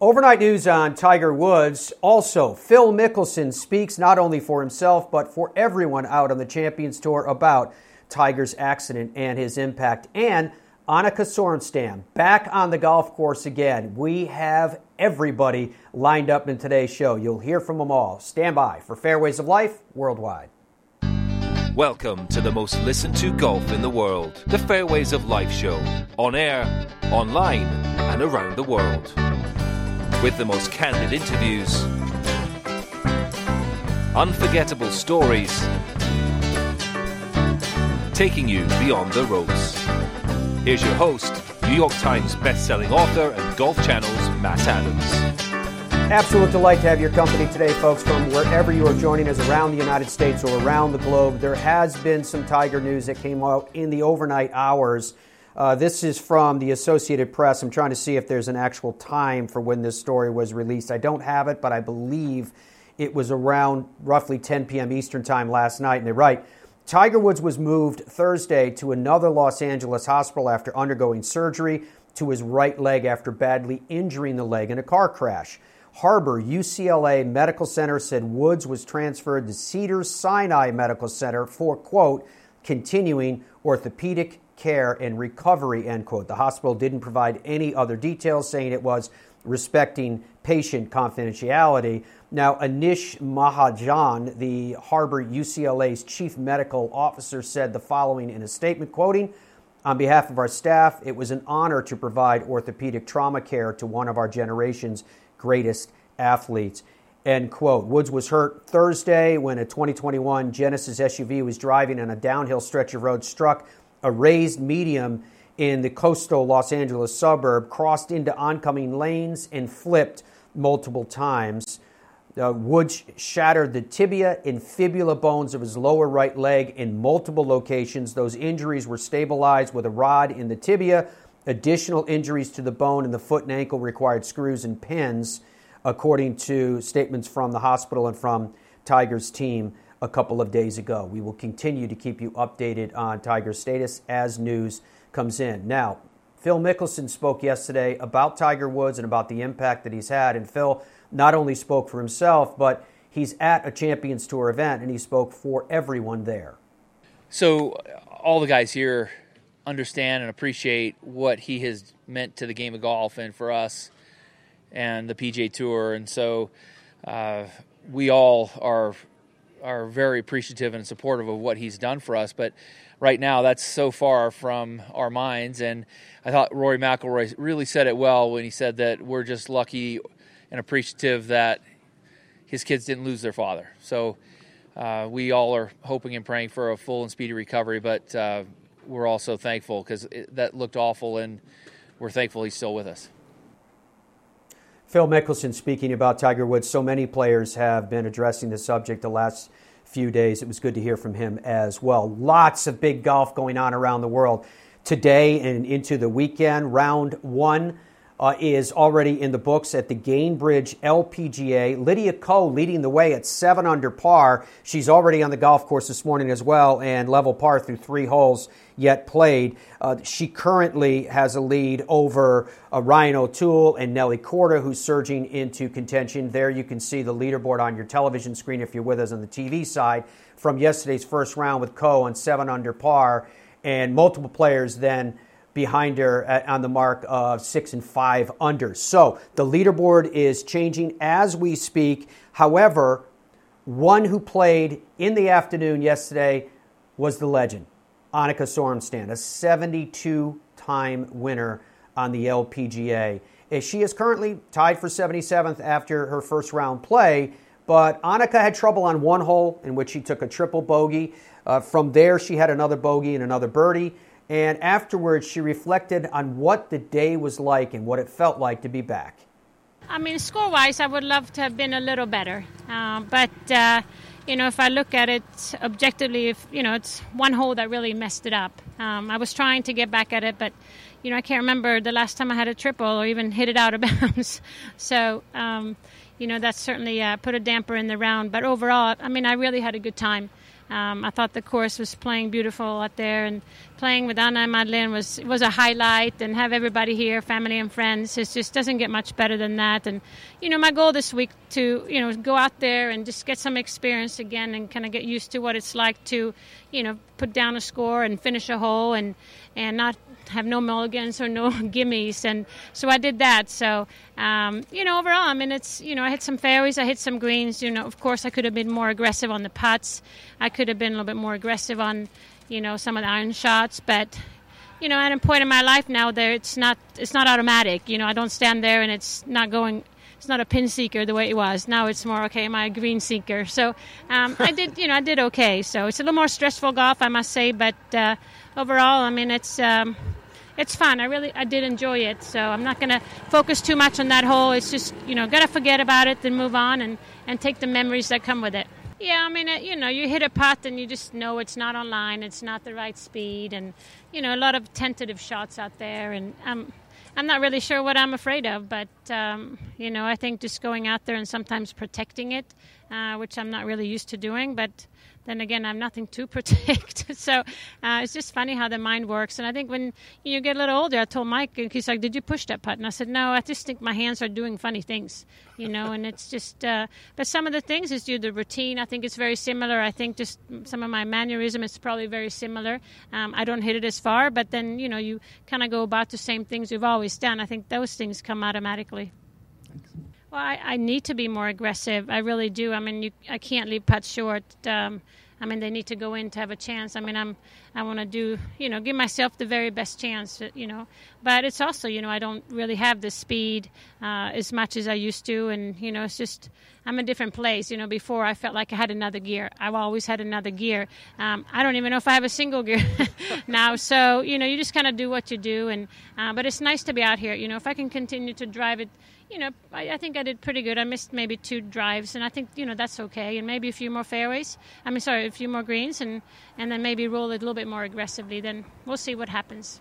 Overnight news on Tiger Woods. Also, Phil Mickelson speaks not only for himself, but for everyone out on the Champions Tour about Tiger's accident and his impact. And Annika Sorenstam back on the golf course again. We have everybody lined up in today's show. You'll hear from them all. Stand by for Fairways of Life Worldwide. Welcome to the most listened to golf in the world, the Fairways of Life show. On air, online, and around the world. With the most candid interviews, unforgettable stories, taking you beyond the ropes. Here's your host, New York Times best-selling author and Golf Channel's Matt Adams. Absolute delight to have your company today, folks, from wherever you are joining us around the United States or around the globe. There has been some Tiger news that came out in the overnight hours. This is from the Associated Press. I'm trying to see if there's an actual time for when this story was released. I don't have it, but I believe it was around roughly 10 p.m. Eastern time last night. And they write, Tiger Woods was moved Thursday to another Los Angeles hospital after undergoing surgery to his right leg after badly injuring the leg in a car crash. Harbor UCLA Medical Center said Woods was transferred to Cedars-Sinai Medical Center for, quote, continuing orthopedic care and recovery, end quote. The hospital didn't provide any other details, saying it was respecting patient confidentiality. Now, Anish Mahajan, the Harbor UCLA's chief medical officer, said the following in a statement, quoting, on behalf of our staff, it was an honor to provide orthopedic trauma care to one of our generation's greatest athletes, end quote. Woods was hurt Thursday when a 2021 Genesis SUV was driving on a downhill stretch of road, struck a raised median in the coastal Los Angeles suburb, crossed into oncoming lanes, and flipped multiple times. Woods shattered the tibia and fibula bones of his lower right leg in multiple locations. Those injuries were stabilized with a rod in the tibia. Additional injuries to the bone in the foot and ankle required screws and pins, according to statements from the hospital and from Tiger's team a couple of days ago. We will continue to keep you updated on Tiger's status as news comes in. Now, Phil Mickelson spoke yesterday about Tiger Woods and about the impact that he's had. And Phil not only spoke for himself, but he's at a Champions Tour event, and he spoke for everyone there. So all the guys here understand and appreciate what he has meant to the game of golf and for us and the PGA Tour. And so we all are very appreciative and supportive of what he's done for us. But right now, that's so far from our minds. And I thought Rory McIlroy really said it well when he said that we're just lucky and appreciative that his kids didn't lose their father. So we all are hoping and praying for a full and speedy recovery, but we're also thankful because that looked awful, and we're thankful he's still with us. Phil Mickelson speaking about Tiger Woods. So many players have been addressing the subject the last few days. It was good to hear from him as well. Lots of big golf going on around the world today and into the weekend. Round one is already in the books at the Gainbridge LPGA. Lydia Ko leading the way at 7 under par. She's already on the golf course this morning as well, and level par through 3 holes yet played. She currently has a lead over Ryan O'Toole and Nellie Korda, who's surging into contention. There you can see the leaderboard on your television screen if you're with us on the TV side from yesterday's first round with Ko on 7 under par, and multiple players then behind her on the mark of 6 and 5 under. So the leaderboard is changing as we speak. However, one who played in the afternoon yesterday was the legend, Annika Sorenstam, a 72-time winner on the LPGA. She is currently tied for 77th after her first round play, but Annika had trouble on one hole in which she took a triple bogey. From there, she had another bogey and another birdie, and afterwards she reflected on what the day was like and what it felt like to be back. I mean, score-wise, I would love to have been a little better, but you know, if I look at it objectively, if, you know, it's one hole that really messed it up. I was trying to get back at it, but, you know, I can't remember the last time I had a triple or even hit it out of bounds. So, you know, that certainly put a damper in the round. But overall, I mean, I really had a good time. I thought the course was playing beautiful out there, and playing with Anna and Madeleine was a highlight, and have everybody here, family and friends. It just doesn't get much better than that. And, you know, my goal this week to, you know, go out there and just get some experience again and kind of get used to what it's like to, you know, put down a score and finish a hole and not have no mulligans or no gimmies. And so I did that. So, you know, overall, I mean, it's, you know, I hit some fairways, I hit some greens. You know, of course, I could have been more aggressive on the putts. I could have been a little bit more aggressive on, you know, some of the iron shots. But, you know, at a point in my life now, there it's not automatic. You know, I don't stand there and it's not going. It's not a pin seeker the way it was. Now it's more, okay, am I a green seeker? So I did okay. So it's a little more stressful golf, I must say. But overall, I mean, it's fun. I did enjoy it. So I'm not going to focus too much on that hole. It's just, you know, got to forget about it, then move on and take the memories that come with it. Yeah, I mean, you know, you hit a putt and you just know it's not on line, it's not the right speed, and, you know, a lot of tentative shots out there. And I'm not really sure what I'm afraid of, but, you know, I think just going out there and sometimes protecting it, which I'm not really used to doing. But then again, I have nothing to protect. So it's just funny how the mind works. And I think when you get a little older, I told Mike, he's like, did you push that putt? And I said, no, I just think my hands are doing funny things, you know, and it's just, but some of the things is due to the routine. I think it's very similar. I think just some of my mannerism is probably very similar. I don't hit it as far, but then, you know, you kind of go about the same things you've always done. I think those things come automatically. Thanks. Well, I need to be more aggressive. I really do. I mean, I can't leave putts short. I mean, they need to go in to have a chance. I mean, I want to do, you know, give myself the very best chance, you know. But it's also, you know, I don't really have the speed as much as I used to. And, you know, it's just I'm a different place. You know, before I felt like I had another gear. I've always had another gear. I don't even know if I have a single gear now. So, you know, you just kind of do what you do. And but it's nice to be out here. You know, if I can continue to drive it, you know, I think I did pretty good. I missed maybe 2 drives, and I think, you know, that's okay. And maybe a few more fairways. I mean, sorry, a few more greens, and then maybe roll it a little bit more aggressively. Then we'll see what happens.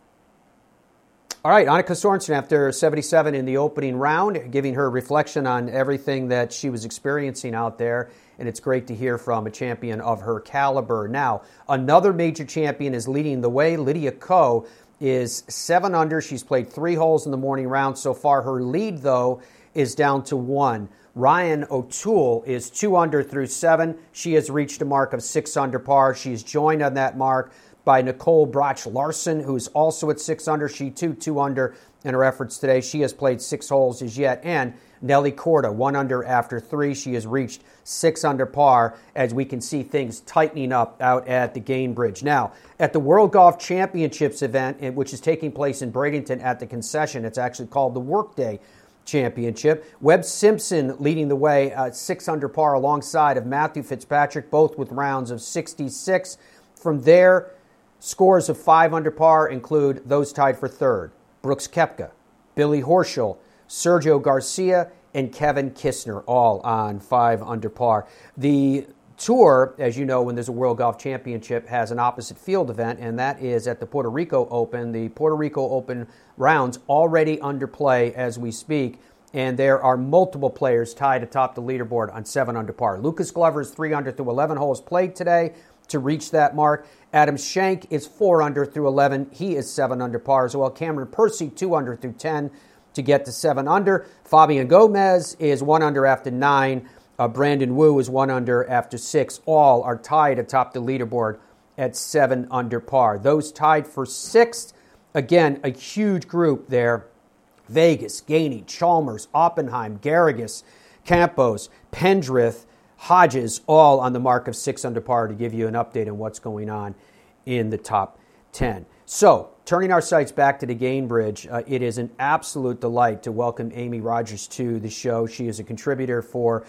All right, Annika Sorenstam, after 77 in the opening round, giving her reflection on everything that she was experiencing out there, and it's great to hear from a champion of her caliber. Now, another major champion is leading the way. Lydia Ko is 7 under. She's played 3 holes in the morning round so far. Her lead, though, is down to 1. Ryan O'Toole is 2 under through 7. She has reached a mark of 6 under par. She's joined on that mark by Nicole Broch-Larsen, who's also at 6 under. She, too, 2 under in her efforts today. She has played 6 holes as yet. And Nellie Korda, 1 under after 3. She has reached 6 under par, as we can see things tightening up out at the Gainbridge. Now, at the World Golf Championships event, which is taking place in Bradenton at the Concession, it's actually called the Workday Championship. Webb Simpson leading the way, 6 under par alongside of Matthew Fitzpatrick, both with rounds of 66. From there, scores of 5 under par include those tied for 3rd, Brooks Koepka, Billy Horschel, Sergio Garcia, and Kevin Kisner, all on 5 under par. The tour, as you know, when there's a World Golf Championship, has an opposite field event, and that is at the Puerto Rico Open. The Puerto Rico Open rounds already under play as we speak, and there are multiple players tied atop the leaderboard on 7 under par. Lucas Glover is 3 under through 11 holes played today to reach that mark. Adam Schenk is 4 under through 11. He is 7 under par as well. Cameron Percy, 2 under through 10 to get to 7 under. Fabian Gomez is 1 under after 9. Brandon Wu is 1 under after 6. All are tied atop the leaderboard at 7 under par. Those tied for 6th, again, a huge group there. Vegas, Gainey, Chalmers, Oppenheim, Garrigus, Campos, Pendrith, Hodges, all on the mark of 6 under par, to give you an update on what's going on in the top 10. So, turning our sights back to the Gainbridge, it is an absolute delight to welcome Amy Rogers to the show. She is a contributor for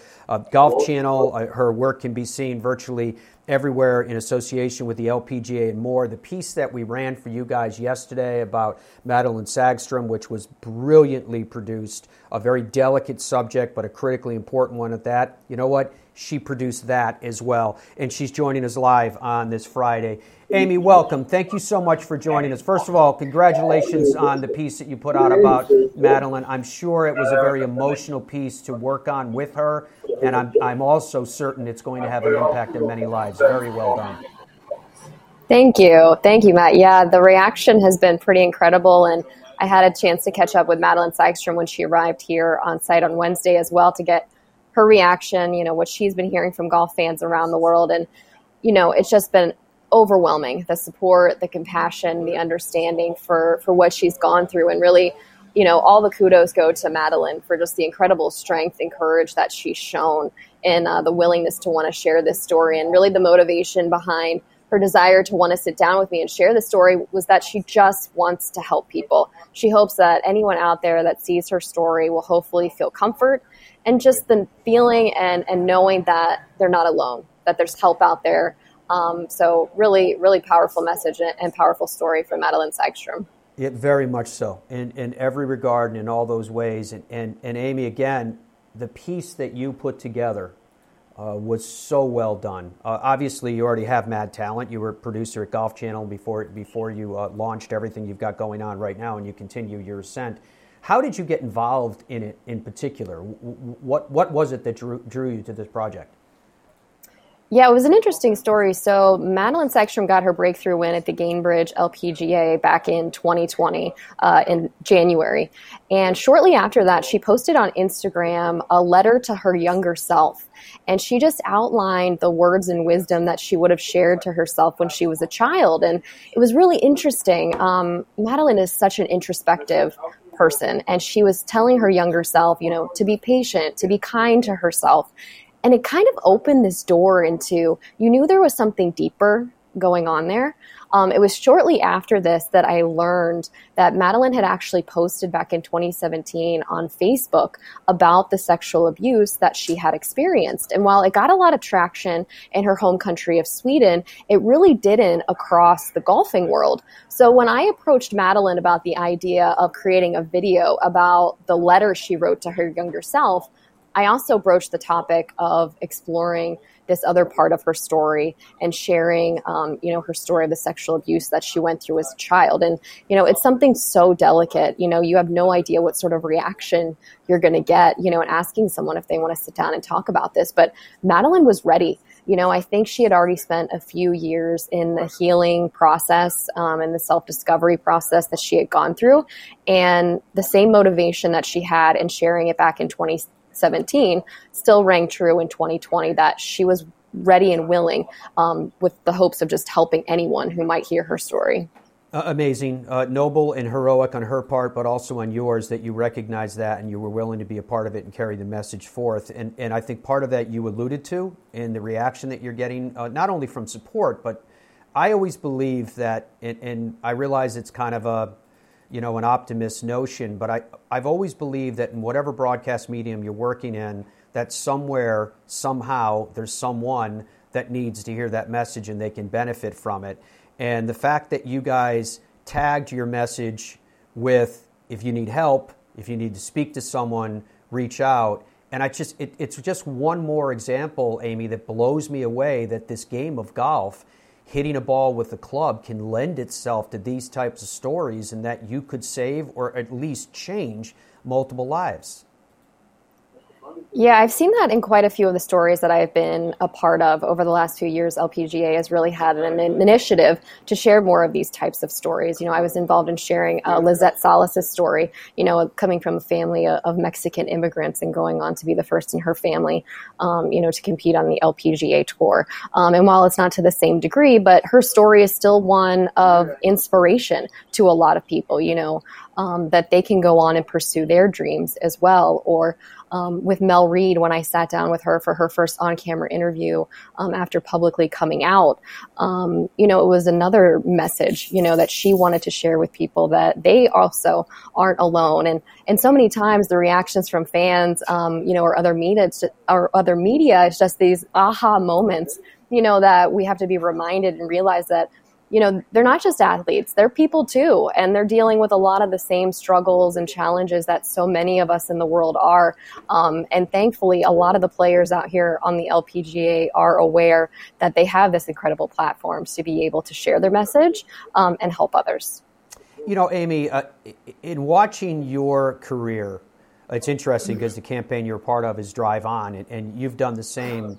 Golf Channel. Her work can be seen virtually everywhere in association with the LPGA and more. The piece that we ran for you guys yesterday about Madeleine Sagström, which was brilliantly produced, a very delicate subject, but a critically important one at that. You know what? She produced that as well, and she's joining us live on this Friday. Amy, welcome. Thank you so much for joining us. First of all, congratulations on the piece that you put out about Madeleine. I'm sure it was a very emotional piece to work on with her, and I'm also certain it's going to have an impact in many lives. Very well done. Thank you. Thank you, Matt. Yeah, the reaction has been pretty incredible, and I had a chance to catch up with Madeleine Sagström when she arrived here on site on Wednesday as well to get her reaction, you know, what she's been hearing from golf fans around the world. And, you know, it's just been overwhelming, the support, the compassion, the understanding for what she's gone through. And really, you know, all the kudos go to Madeleine for just the incredible strength and courage that she's shown and the willingness to want to share this story. And really the motivation behind her desire to want to sit down with me and share the story was that she just wants to help people. She hopes that anyone out there that sees her story will hopefully feel comfort and just the feeling and knowing that they're not alone, that there's help out there. So really, really powerful message and powerful story from Madeleine Sagström. It very much so in every regard and in all those ways. And Amy, again, the piece that you put together was so well done. Obviously, you already have mad talent. You were a producer at Golf Channel before you launched everything you've got going on right now, and you continue your ascent. How did you get involved in it in particular? What was it that drew you to this project? Yeah, it was an interesting story. So Madeleine Sagström got her breakthrough win at the Gainbridge LPGA back in 2020 in January. And shortly after that, she posted on Instagram a letter to her younger self. And she just outlined the words and wisdom that she would have shared to herself when she was a child. And it was really interesting. Madeleine is such an introspective person. And she was telling her younger self, you know, to be patient, to be kind to herself. And it kind of opened this door into, you knew there was something deeper going on there. It was shortly after this that I learned that Madeleine had actually posted back in 2017 on Facebook about the sexual abuse that she had experienced. And while it got a lot of traction in her home country of Sweden, it really didn't across the golfing world. So when I approached Madeleine about the idea of creating a video about the letter she wrote to her younger self, I also broached the topic of exploring this other part of her story and sharing, you know, her story of the sexual abuse that she went through as a child. And, you know, it's something so delicate. You know, you have no idea what sort of reaction you're going to get, you know, and asking someone if they want to sit down and talk about this. But Madeleine was ready. You know, I think she had already spent a few years in the healing process and the self-discovery process that she had gone through. And the same motivation that she had in sharing it back in 2017 still rang true in 2020, that she was ready and willing with the hopes of just helping anyone who might hear her story. Amazing, noble and heroic on her part, but also on yours, that you recognize that and you were willing to be a part of it and carry the message forth. And I think part of that you alluded to in the reaction that you're getting, not only from support, but I always believe that, and I realize it's kind of a, you know, an optimist notion, but I've always believed that in whatever broadcast medium you're working in, that somewhere, somehow, there's someone that needs to hear that message and they can benefit from it. And the fact that you guys tagged your message with, if you need help, if you need to speak to someone, reach out. And it's just one more example, Amy, that blows me away that this game of golf, hitting a ball with a club, can lend itself to these types of stories, and that you could save or at least change multiple lives. Yeah, I've seen that in quite a few of the stories that I've been a part of over the last few years. LPGA has really had an initiative to share more of these types of stories. You know, I was involved in sharing Lizette Salas's story, you know, coming from a family of Mexican immigrants and going on to be the first in her family, you know, to compete on the LPGA Tour. And while it's not to the same degree, but her story is still one of inspiration to a lot of people, you know, that they can go on and pursue their dreams as well. Or with Mel Reed, when I sat down with her for her first on-camera interview after publicly coming out, you know, it was another message, you know, that she wanted to share with people that they also aren't alone. And so many times the reactions from fans, you know, or other media, it's just these aha moments, you know, that we have to be reminded and realize that you know, they're not just athletes, they're people too. And they're dealing with a lot of the same struggles and challenges that so many of us in the world are. And thankfully, a lot of the players out here on the LPGA are aware that they have this incredible platform to be able to share their message and help others. You know, Amy, in watching your career, it's interesting because the campaign you're a part of is Drive On, and you've done the same.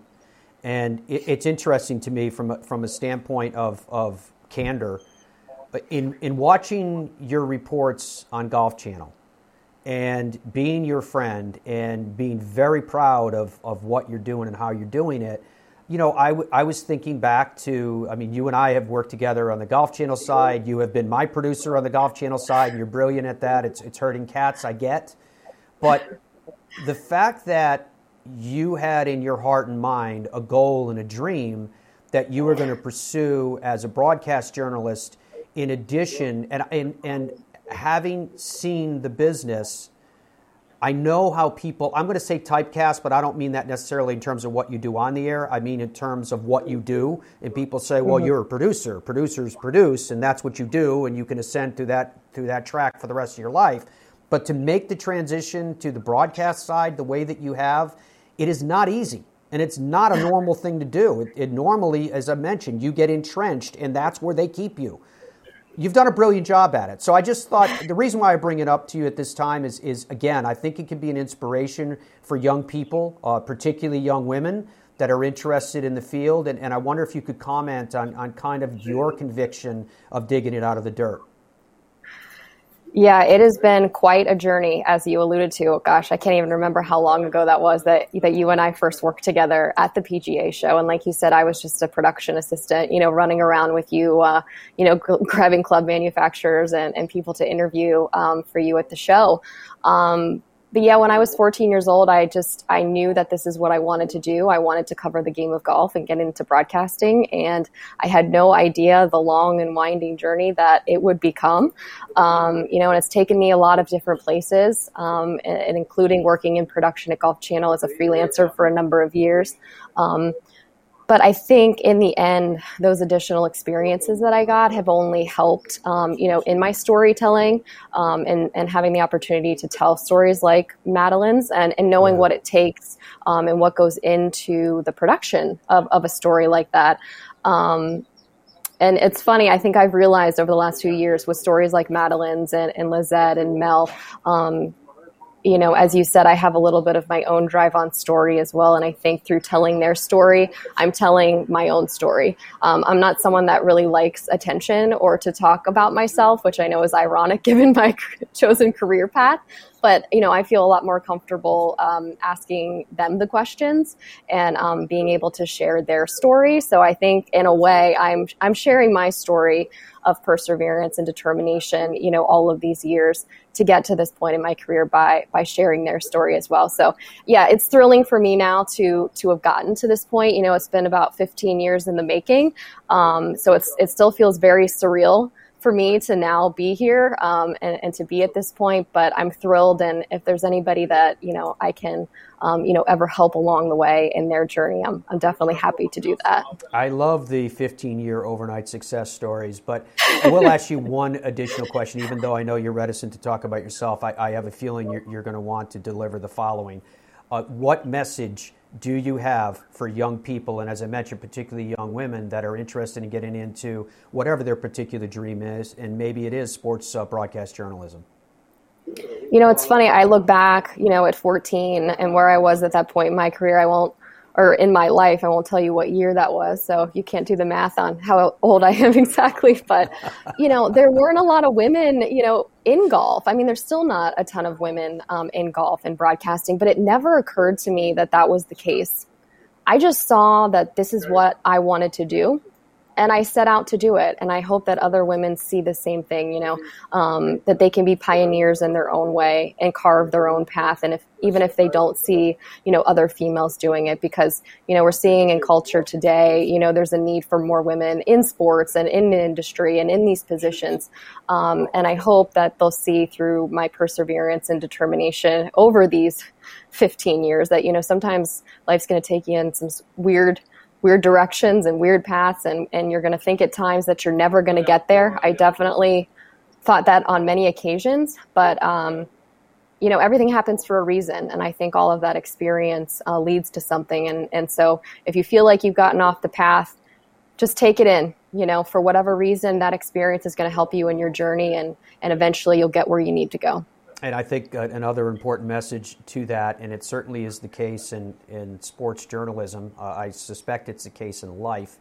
And it's interesting to me from a standpoint of candor. In watching your reports on Golf Channel and being your friend and being very proud of what you're doing and how you're doing it, you know, I was thinking back to, I mean, you and I have worked together on the Golf Channel side. You have been my producer on the Golf Channel side, and you're brilliant at that. It's herding cats, I get. But the fact that you had in your heart and mind a goal and a dream that you were going to pursue as a broadcast journalist, in addition, and having seen the business, I know how people, I'm going to say typecast, but I don't mean that necessarily in terms of what you do on the air. I mean in terms of what you do. And people say, well, you're a producer. Producers produce, and that's what you do, and you can ascend through that track for the rest of your life. But to make the transition to the broadcast side the way that you have, it is not easy, and it's not a normal thing to do. It normally, as I mentioned, you get entrenched, and that's where they keep you. You've done a brilliant job at it. So I just thought the reason why I bring it up to you at this time is again, I think it can be an inspiration for young people, particularly young women that are interested in the field. And I wonder if you could comment on kind of your conviction of digging it out of the dirt. Yeah, it has been quite a journey, as you alluded to. Gosh, I can't even remember how long ago that was that you and I first worked together at the PGA show. And like you said, I was just a production assistant, you know, running around with you, grabbing club manufacturers and people to interview for you at the show. But yeah, when I was 14 years old, I knew that this is what I wanted to do. I wanted to cover the game of golf and get into broadcasting. And I had no idea the long and winding journey that it would become. And it's taken me a lot of different places, and including working in production at Golf Channel as a freelancer for a number of years. But I think in the end, those additional experiences that I got have only helped, in my storytelling, and having the opportunity to tell stories like Madeline's and knowing what it takes and what goes into the production of a story like that. And it's funny, I think I've realized over the last few years with stories like Madeline's and Lizette and Mel, as you said, I have a little bit of my own drive-on story as well. And I think through telling their story, I'm telling my own story. I'm not someone that really likes attention or to talk about myself, which I know is ironic given my chosen career path. But, I feel a lot more comfortable asking them the questions and being able to share their story. So I think in a way I'm sharing my story of perseverance and determination, all of these years to get to this point in my career by sharing their story as well. So, yeah, it's thrilling for me now to have gotten to this point. It's been about 15 years in the making. So it still feels very surreal for me to now be here and to be at this point, but I'm thrilled. And if there's anybody that, I can, ever help along the way in their journey, I'm definitely happy to do that. I love the 15-year overnight success stories, but I will ask you one additional question, even though I know you're reticent to talk about yourself. I have a feeling you're going to want to deliver the following. What message do you have for young people, and as I mentioned, particularly young women that are interested in getting into whatever their particular dream is, and maybe it is sports broadcast journalism? It's funny. I look back, at 14 and where I was at that point in my career. In my life, I won't tell you what year that was, so you can't do the math on how old I am exactly. But, there weren't a lot of women, in golf. I mean, there's still not a ton of women in golf and broadcasting, but it never occurred to me that was the case. I just saw that this is what I wanted to do, and I set out to do it. And I hope that other women see the same thing, that they can be pioneers in their own way and carve their own path. And even if they don't see, other females doing it, because, we're seeing in culture today, there's a need for more women in sports and in the industry and in these positions. And I hope that they'll see through my perseverance and determination over these 15 years that, sometimes life's going to take you in some weird weird directions and weird paths, and you're going to think at times that you're never going to get there. I definitely thought that on many occasions, but you know, everything happens for a reason, and I think all of that experience leads to something. And so if you feel like you've gotten off the path, just take it in. You know, for whatever reason, that experience is going to help you in your journey, and eventually you'll get where you need to go. And I think another important message to that, and it certainly is the case in sports journalism, I suspect it's the case in life,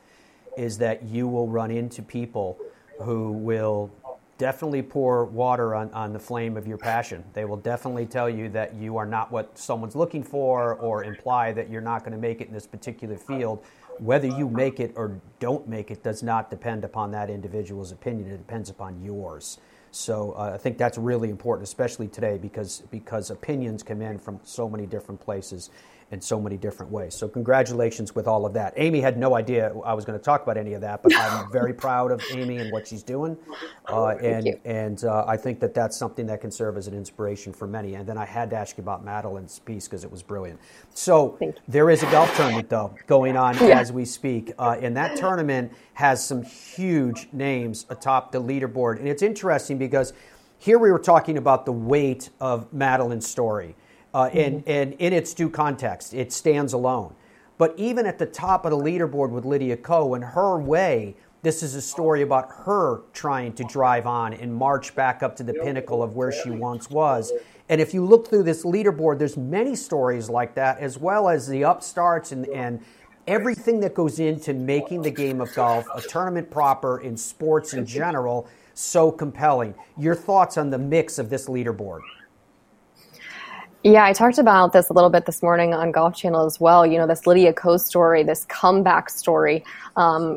is that you will run into people who will definitely pour water on the flame of your passion. They will definitely tell you that you are not what someone's looking for, or imply that you're not going to make it in this particular field. Whether you make it or don't make it does not depend upon that individual's opinion. It depends upon yours. So I think that's really important, especially today, because opinions come in from so many different places in so many different ways. So congratulations with all of that. Amy had no idea I was going to talk about any of that, but I'm very proud of Amy and what she's doing. And I think that that's something that can serve as an inspiration for many. And then I had to ask you about Madeleine's piece because it was brilliant. So there is a golf tournament, though, going on as we speak. And that tournament has some huge names atop the leaderboard. And it's interesting because here we were talking about the weight of Madeleine's story. And in its due context, it stands alone. But even at the top of the leaderboard with Lydia Ko, in her way, this is a story about her trying to drive on and march back up to the pinnacle of where she once was. And if you look through this leaderboard, there's many stories like that, as well as the upstarts and everything that goes into making the game of golf, a tournament proper, in sports in general, so compelling. Your thoughts on the mix of this leaderboard? Yeah, I talked about this a little bit this morning on Golf Channel as well. You know, this Lydia Ko story, this comeback story,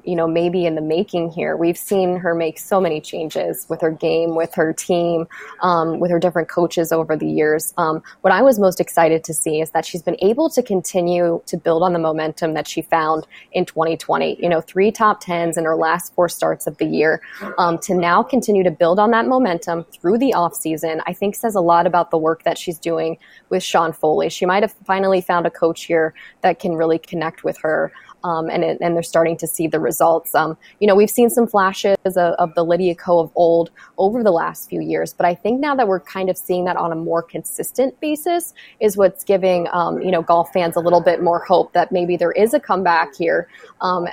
you know, maybe in the making here. We've seen her make so many changes with her game, with her team, with her different coaches over the years. What I was most excited to see is that she's been able to continue to build on the momentum that she found in 2020. You know, 3 top 10s in her last 4 starts of the year. To now continue to build on that momentum through the offseason, I think says a lot about the work that she's doing with Sean Foley. She might have finally found a coach here that can really connect with her, and they're starting to see the results. You know, we've seen some flashes of the Lydia Ko of old over the last few years, but I think now that we're kind of seeing that on a more consistent basis is what's giving, you know, golf fans a little bit more hope that maybe there is a comeback here,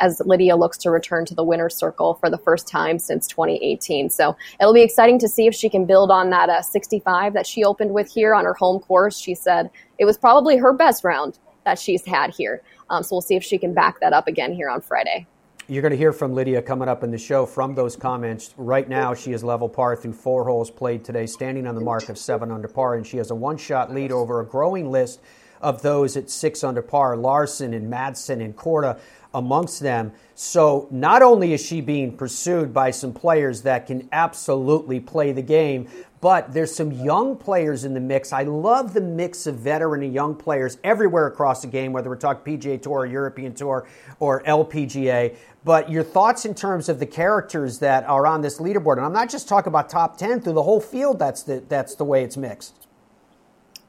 as Lydia looks to return to the winner's circle for the first time since 2018. So it'll be exciting to see if she can build on that 65 that she opened with here on her home course. She said it was probably her best round that she's had here. So we'll see if she can back that up again here on Friday. You're going to hear from Lydia coming up in the show from those comments. Right now, she is level par through 4 holes played today, standing on the mark of 7 under par, and she has a one-shot lead over a growing list of those at 6 under par, Larson and Madsen and Korda amongst them. So not only is she being pursued by some players that can absolutely play the game, but there's some young players in the mix. I love the mix of veteran and young players everywhere across the game, whether we're talking PGA Tour, or European Tour, or LPGA. But your thoughts in terms of the characters that are on this leaderboard, and I'm not just talking about top 10 through the whole field, that's the way it's mixed.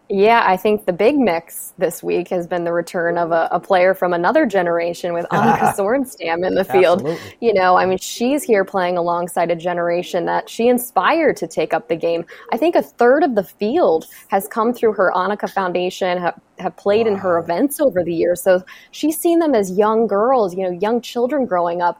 Yeah, I think the big mix this week has been the return of a player from another generation with Annika Sorenstam in the field. Absolutely. You know, I mean, she's here playing alongside a generation that she inspired to take up the game. I think 1/3 of the field has come through her Annika Foundation, have played in her events over the years. So she's seen them as young girls, you know, young children growing up.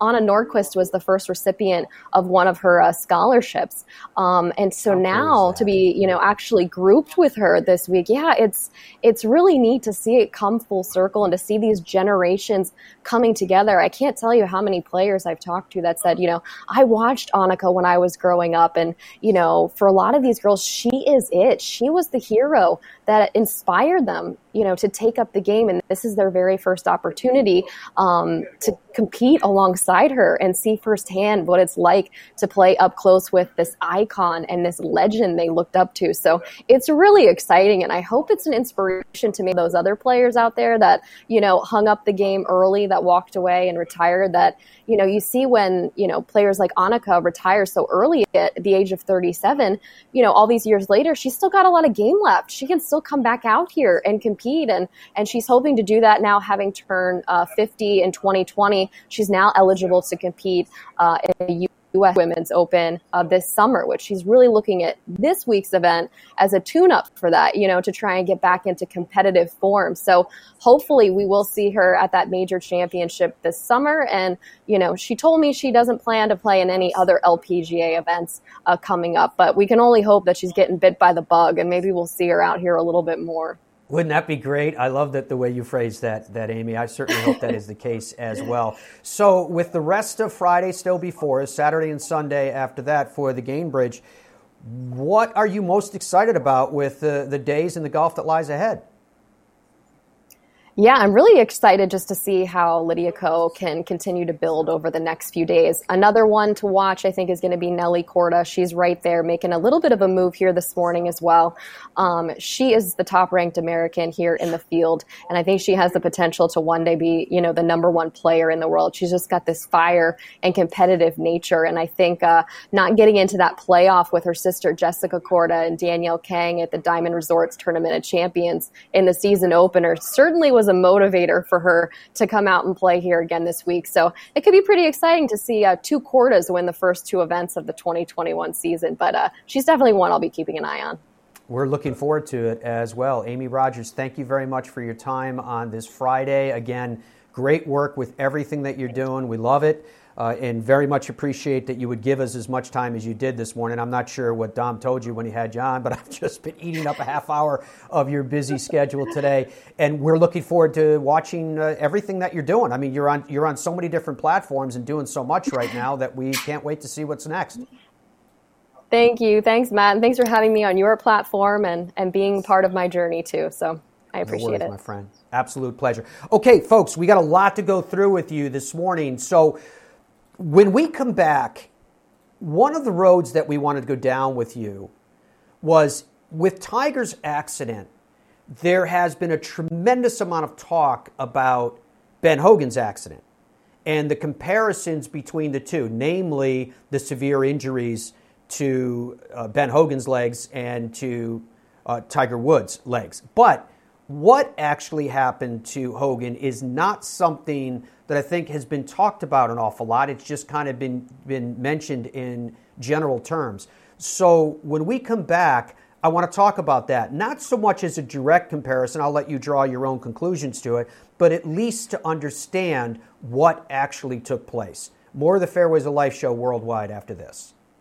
Anna Nordquist was the first recipient of one of her scholarships. And so now to be, you know, actually grouped with her this week, it's really neat to see it come full circle and to see these generations coming together. I can't tell you how many players I've talked to that said, you know, I watched Annika when I was growing up. And, you know, for a lot of these girls, she is it. She was the hero that inspired them, you know, to take up the game. And this is their very first opportunity to compete alongside her and see firsthand what it's like to play up close with this icon and this legend they looked up to. So it's really exciting, and I hope it's an inspiration to those other players out there that, you know, hung up the game early, that walked away and retired, that, you know, you see when, you know, players like Annika retire so early at the age of 37, you know, all these years later, she's still got a lot of game left. She can still come back out here and compete compete. And she's hoping to do that now, having turned 50 in 2020. She's now eligible to compete in the U.S. Women's Open this summer, which she's really looking at this week's event as a tune-up for that, you know, to try and get back into competitive form. So hopefully we will see her at that major championship this summer. And, you know, she told me she doesn't plan to play in any other LPGA events coming up, but we can only hope that she's getting bit by the bug and maybe we'll see her out here a little bit more. Wouldn't that be great? I love that the way you phrased that, Amy. I certainly hope that is the case as well. So with the rest of Friday still before us, Saturday and Sunday after that for the Gainbridge, what are you most excited about with the days in the golf that lies ahead? Yeah, I'm really excited just to see how Lydia Ko can continue to build over the next few days. Another one to watch, I think, is going to be Nellie Korda. She's right there making a little bit of a move here this morning as well. She is the top-ranked American here in the field, and I think she has the potential to one day be, you know, the number one player in the world. She's just got this fire and competitive nature, and I think not getting into that playoff with her sister Jessica Korda and Danielle Kang at the Diamond Resorts Tournament of Champions in the season opener certainly was a motivator for her to come out and play here again this week. So it could be pretty exciting to see two Kordas win the first two events of the 2021 season, but she's definitely one I'll be keeping an eye on. We're looking forward to it as well. Amy Rogers, thank you very much for your time on this Friday. Again, great work with everything that you're doing. We love it and very much appreciate that you would give us as much time as you did this morning. I'm not sure what Dom told you when he had you on, but I've just been eating up a half hour of your busy schedule today. And we're looking forward to watching everything that you're doing. I mean, you're on so many different platforms and doing so much right now that we can't wait to see what's next. Thank you. Thanks, Matt. And thanks for having me on your platform and being part of my journey, too. So I appreciate it. No worries, my friend. Absolute pleasure. Okay, folks, we got a lot to go through with you this morning. So when we come back, one of the roads that we wanted to go down with you was with Tiger's accident. There has been a tremendous amount of talk about Ben Hogan's accident and the comparisons between the two, namely the severe injuries to Ben Hogan's legs and to Tiger Woods' legs. But what actually happened to Hogan is not something that I think has been talked about an awful lot. It's just kind of been mentioned in general terms. So when we come back, I want to talk about that, not so much as a direct comparison. I'll let you draw your own conclusions to it, but at least to understand what actually took place. More of the Fairways of Life show worldwide after this.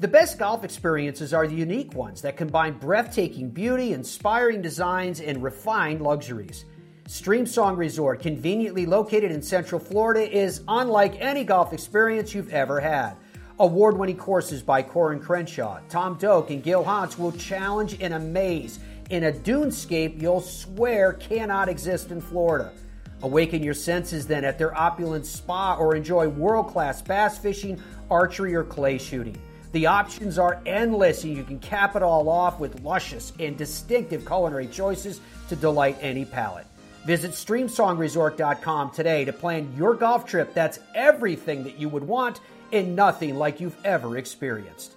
The best golf experiences are the unique ones that combine breathtaking beauty, inspiring designs, and refined luxuries. Streamsong Resort, conveniently located in Central Florida, is unlike any golf experience you've ever had. Award-winning courses by Corin Crenshaw, Tom Doak, and Gil Hanse will challenge and amaze in a dunescape you'll swear cannot exist in Florida. Awaken your senses then at their opulent spa or enjoy world-class bass fishing, archery, or clay shooting. The options are endless, and you can cap it all off with luscious and distinctive culinary choices to delight any palate. Visit StreamSongResort.com today to plan your golf trip. That's everything that you would want and nothing like you've ever experienced.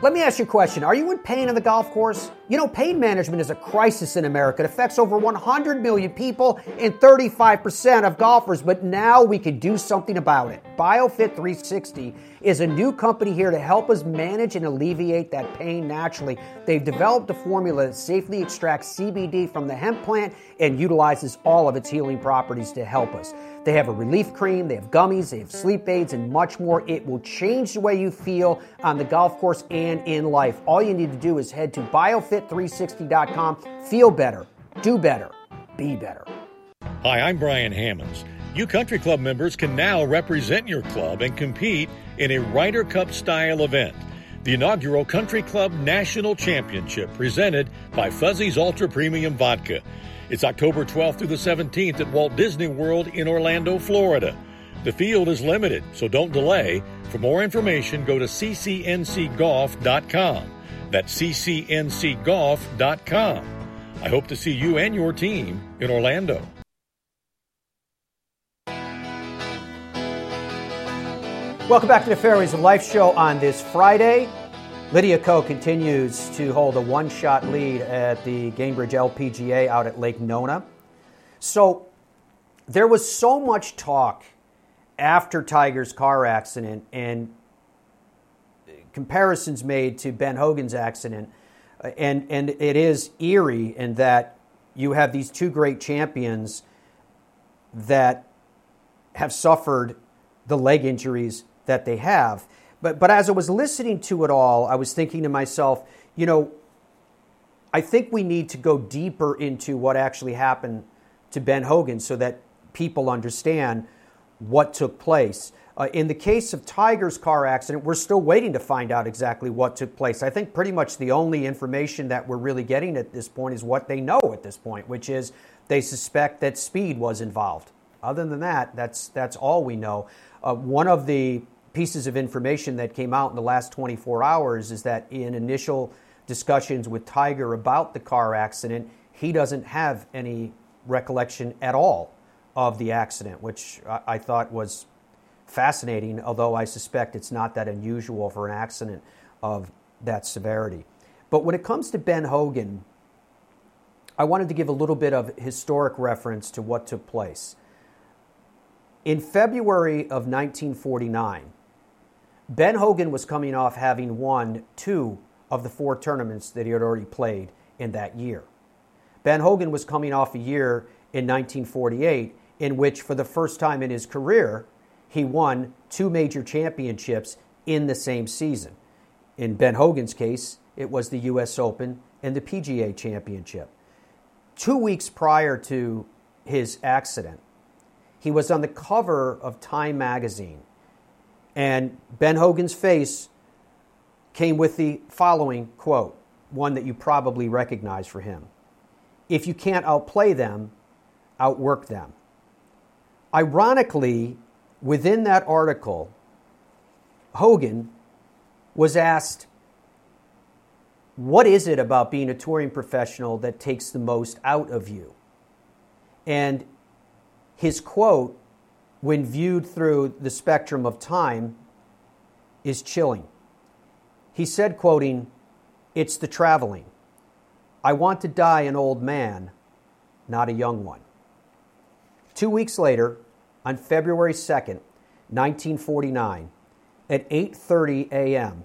Let me ask you a question. Are you in pain on the golf course? You know, pain management is a crisis in America. It affects over 100 million people and 35% of golfers, but now we can do something about it. BioFit 360 is a new company here to help us manage and alleviate that pain naturally. They've developed a formula that safely extracts CBD from the hemp plant and utilizes all of its healing properties to help us. They have a relief cream, they have gummies, they have sleep aids, and much more. It will change the way you feel on the golf course and in life. All you need to do is head to biofit360.com. Feel better, do better, be better. Hi, I'm Brian Hammonds. You country club members can now represent your club and compete in a Ryder Cup-style event. The inaugural Country Club National Championship, presented by Fuzzy's Ultra Premium Vodka. It's October 12th through the 17th at Walt Disney World in Orlando, Florida. The field is limited, so don't delay. For more information, go to ccncgolf.com. That's ccncgolf.com. I hope to see you and your team in Orlando. Welcome back to the Fairways of Life show on this Friday. Lydia Ko continues to hold a one-shot lead at the Gainbridge LPGA out at Lake Nona. So there was so much talk after Tiger's car accident and comparisons made to Ben Hogan's accident. And it is eerie in that you have these two great champions that have suffered the leg injuries that they have. But as I was listening to it all, I was thinking to myself, you know, I think we need to go deeper into what actually happened to Ben Hogan so that people understand what took place. In the case of Tiger's car accident, we're still waiting to find out exactly what took place. I think pretty much the only information that we're really getting at this point is what they know at this point, which is they suspect that speed was involved. Other than that, that's all we know. One of the pieces of information that came out in the last 24 hours is that in initial discussions with Tiger about the car accident, he doesn't have any recollection at all of the accident, which I thought was fascinating, although I suspect it's not that unusual for an accident of that severity. But when it comes to Ben Hogan, I wanted to give a little bit of historic reference to what took place. In February of 1949, Ben Hogan was coming off having won 2 of the 4 tournaments that he had already played in that year. Ben Hogan was coming off a year in 1948 in which, for the first time in his career, he won 2 major championships in the same season. In Ben Hogan's case, it was the U.S. Open and the PGA Championship. 2 weeks prior to his accident, he was on the cover of Time magazine, and Ben Hogan's face came with the following quote, one that you probably recognize for him. "If you can't outplay them, outwork them." Ironically, within that article, Hogan was asked, what is it about being a touring professional that takes the most out of you? And his quote, when viewed through the spectrum of time, is chilling. He said, quoting, "It's the traveling. I want to die an old man, not a young one." 2 weeks later, on February 2nd, 1949, at 8:30 a.m.,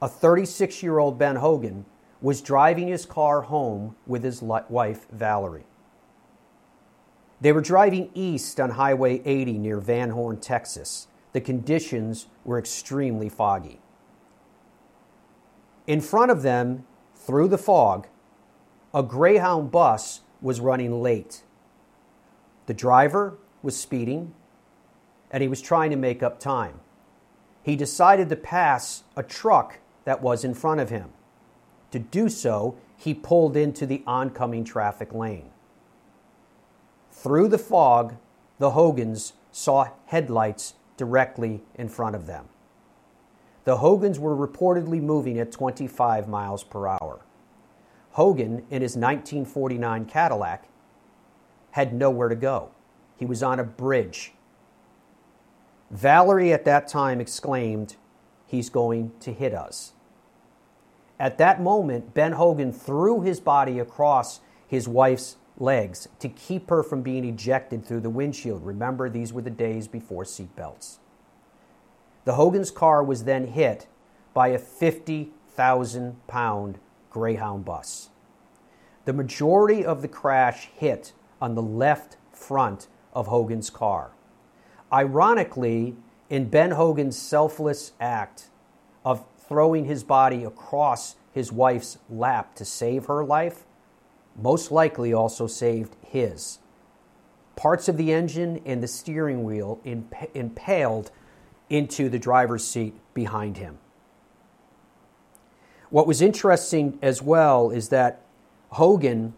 a 36-year-old Ben Hogan was driving his car home with his wife, Valerie. They were driving east on Highway 80 near Van Horn, Texas. The conditions were extremely foggy. In front of them, through the fog, a Greyhound bus was running late. The driver was speeding, and he was trying to make up time. He decided to pass a truck that was in front of him. To do so, he pulled into the oncoming traffic lane. Through the fog, the Hogans saw headlights directly in front of them. The Hogans were reportedly moving at 25 miles per hour. Hogan, in his 1949 Cadillac, had nowhere to go. He was on a bridge. Valerie at that time exclaimed, "He's going to hit us." At that moment, Ben Hogan threw his body across his wife's legs to keep her from being ejected through the windshield. Remember, these were the days before seatbelts. The Hogan's car was then hit by a 50,000-pound Greyhound bus. The majority of the crash hit on the left front of Hogan's car. Ironically, in Ben Hogan's selfless act of throwing his body across his wife's lap to save her life, most likely also saved his. Parts of the engine and the steering wheel impaled into the driver's seat behind him. What was interesting as well is that Hogan,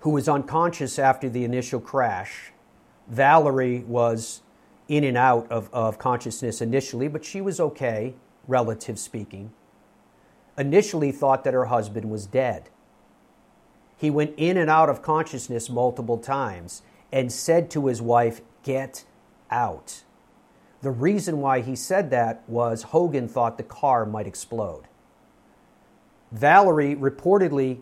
who was unconscious after the initial crash, Valerie was in and out of consciousness initially, but she was okay, relative speaking, initially thought that her husband was dead. He went in and out of consciousness multiple times and said to his wife, "Get out." The reason why he said that was Hogan thought the car might explode. Valerie reportedly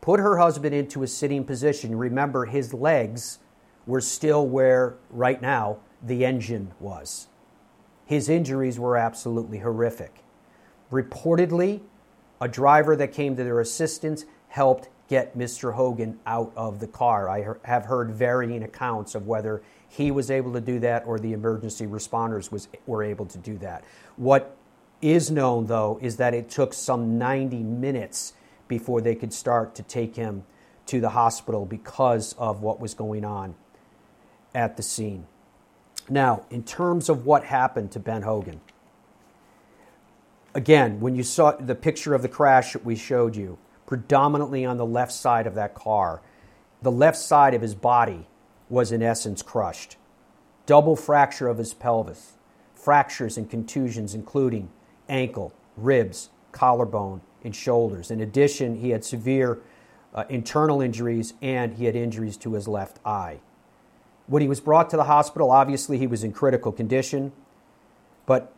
put her husband into a sitting position. Remember, his legs were still where, right now, the engine was. His injuries were absolutely horrific. Reportedly, a driver that came to their assistance helped get Mr. Hogan out of the car. I have heard varying accounts of whether he was able to do that or the emergency responders were able to do that. What is known, though, is that it took some 90 minutes before they could start to take him to the hospital because of what was going on at the scene. Now, in terms of what happened to Ben Hogan, again, when you saw the picture of the crash that we showed you, predominantly on the left side of that car, the left side of his body was in essence crushed. Double fracture of his pelvis, fractures and contusions including ankle, ribs, collarbone, and shoulders. In addition, he had severe internal injuries and he had injuries to his left eye. When he was brought to the hospital, obviously he was in critical condition, but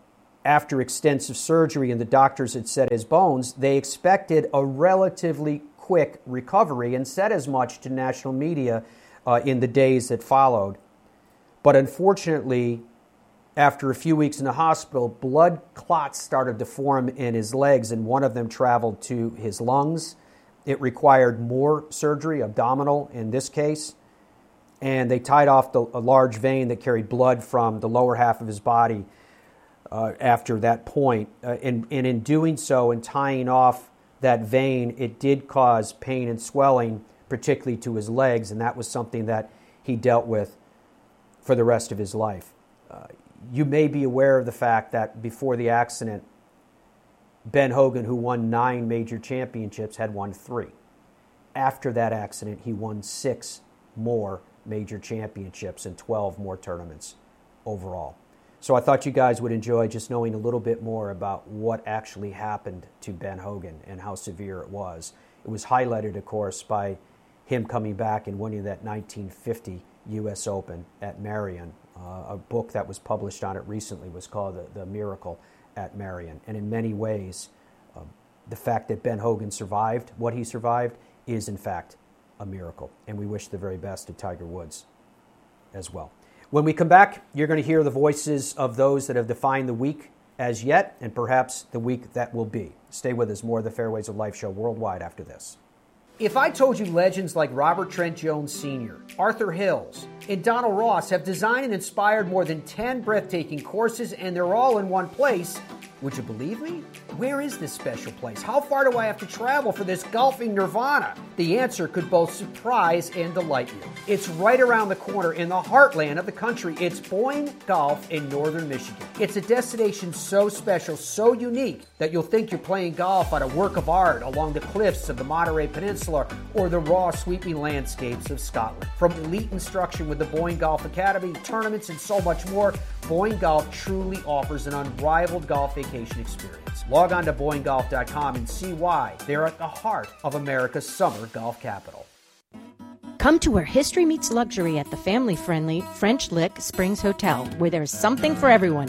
after extensive surgery and the doctors had set his bones, they expected a relatively quick recovery and said as much to national media in the days that followed. But unfortunately, after a few weeks in the hospital, blood clots started to form in his legs, and one of them traveled to his lungs. It required more surgery, abdominal in this case, and they tied off a large vein that carried blood from the lower half of his body after that point. And in doing so and tying off that vein, it did cause pain and swelling, particularly to his legs, and that was something that he dealt with for the rest of his life. You may be aware of the fact that before the accident, Ben Hogan, who won 9 major championships, had won 3. After that accident, he won 6 more major championships and 12 more tournaments overall. So I thought you guys would enjoy just knowing a little bit more about what actually happened to Ben Hogan and how severe it was. It was highlighted, of course, by him coming back and winning that 1950 U.S. Open at Marion. A book that was published on it recently was called The Miracle at Marion. And in many ways, the fact that Ben Hogan survived what he survived is, in fact, a miracle. And we wish the very best to Tiger Woods as well. When we come back, you're going to hear the voices of those that have defined the week as yet, and perhaps the week that will be. Stay with us. More of the Fairways of Life show worldwide after this. If I told you legends like Robert Trent Jones Sr., Arthur Hills, and Donald Ross have designed and inspired more than 10 breathtaking courses, and they're all in one place, would you believe me? Where is this special place? How far do I have to travel for this golfing nirvana? The answer could both surprise and delight you. It's right around the corner in the heartland of the country. It's Boyne Golf in northern Michigan. It's a destination so special, so unique, that you'll think you're playing golf at a work of art along the cliffs of the Monterey Peninsula or the raw sweeping landscapes of Scotland. From elite instruction with the Boyne Golf Academy, tournaments, and so much more, Boyne Golf truly offers an unrivaled golf vacation experience. Log on to BoyneGolf.com and see why they're at the heart of America's summer golf capital. Come to where history meets luxury at the family-friendly French Lick Springs Hotel, where there's something for everyone,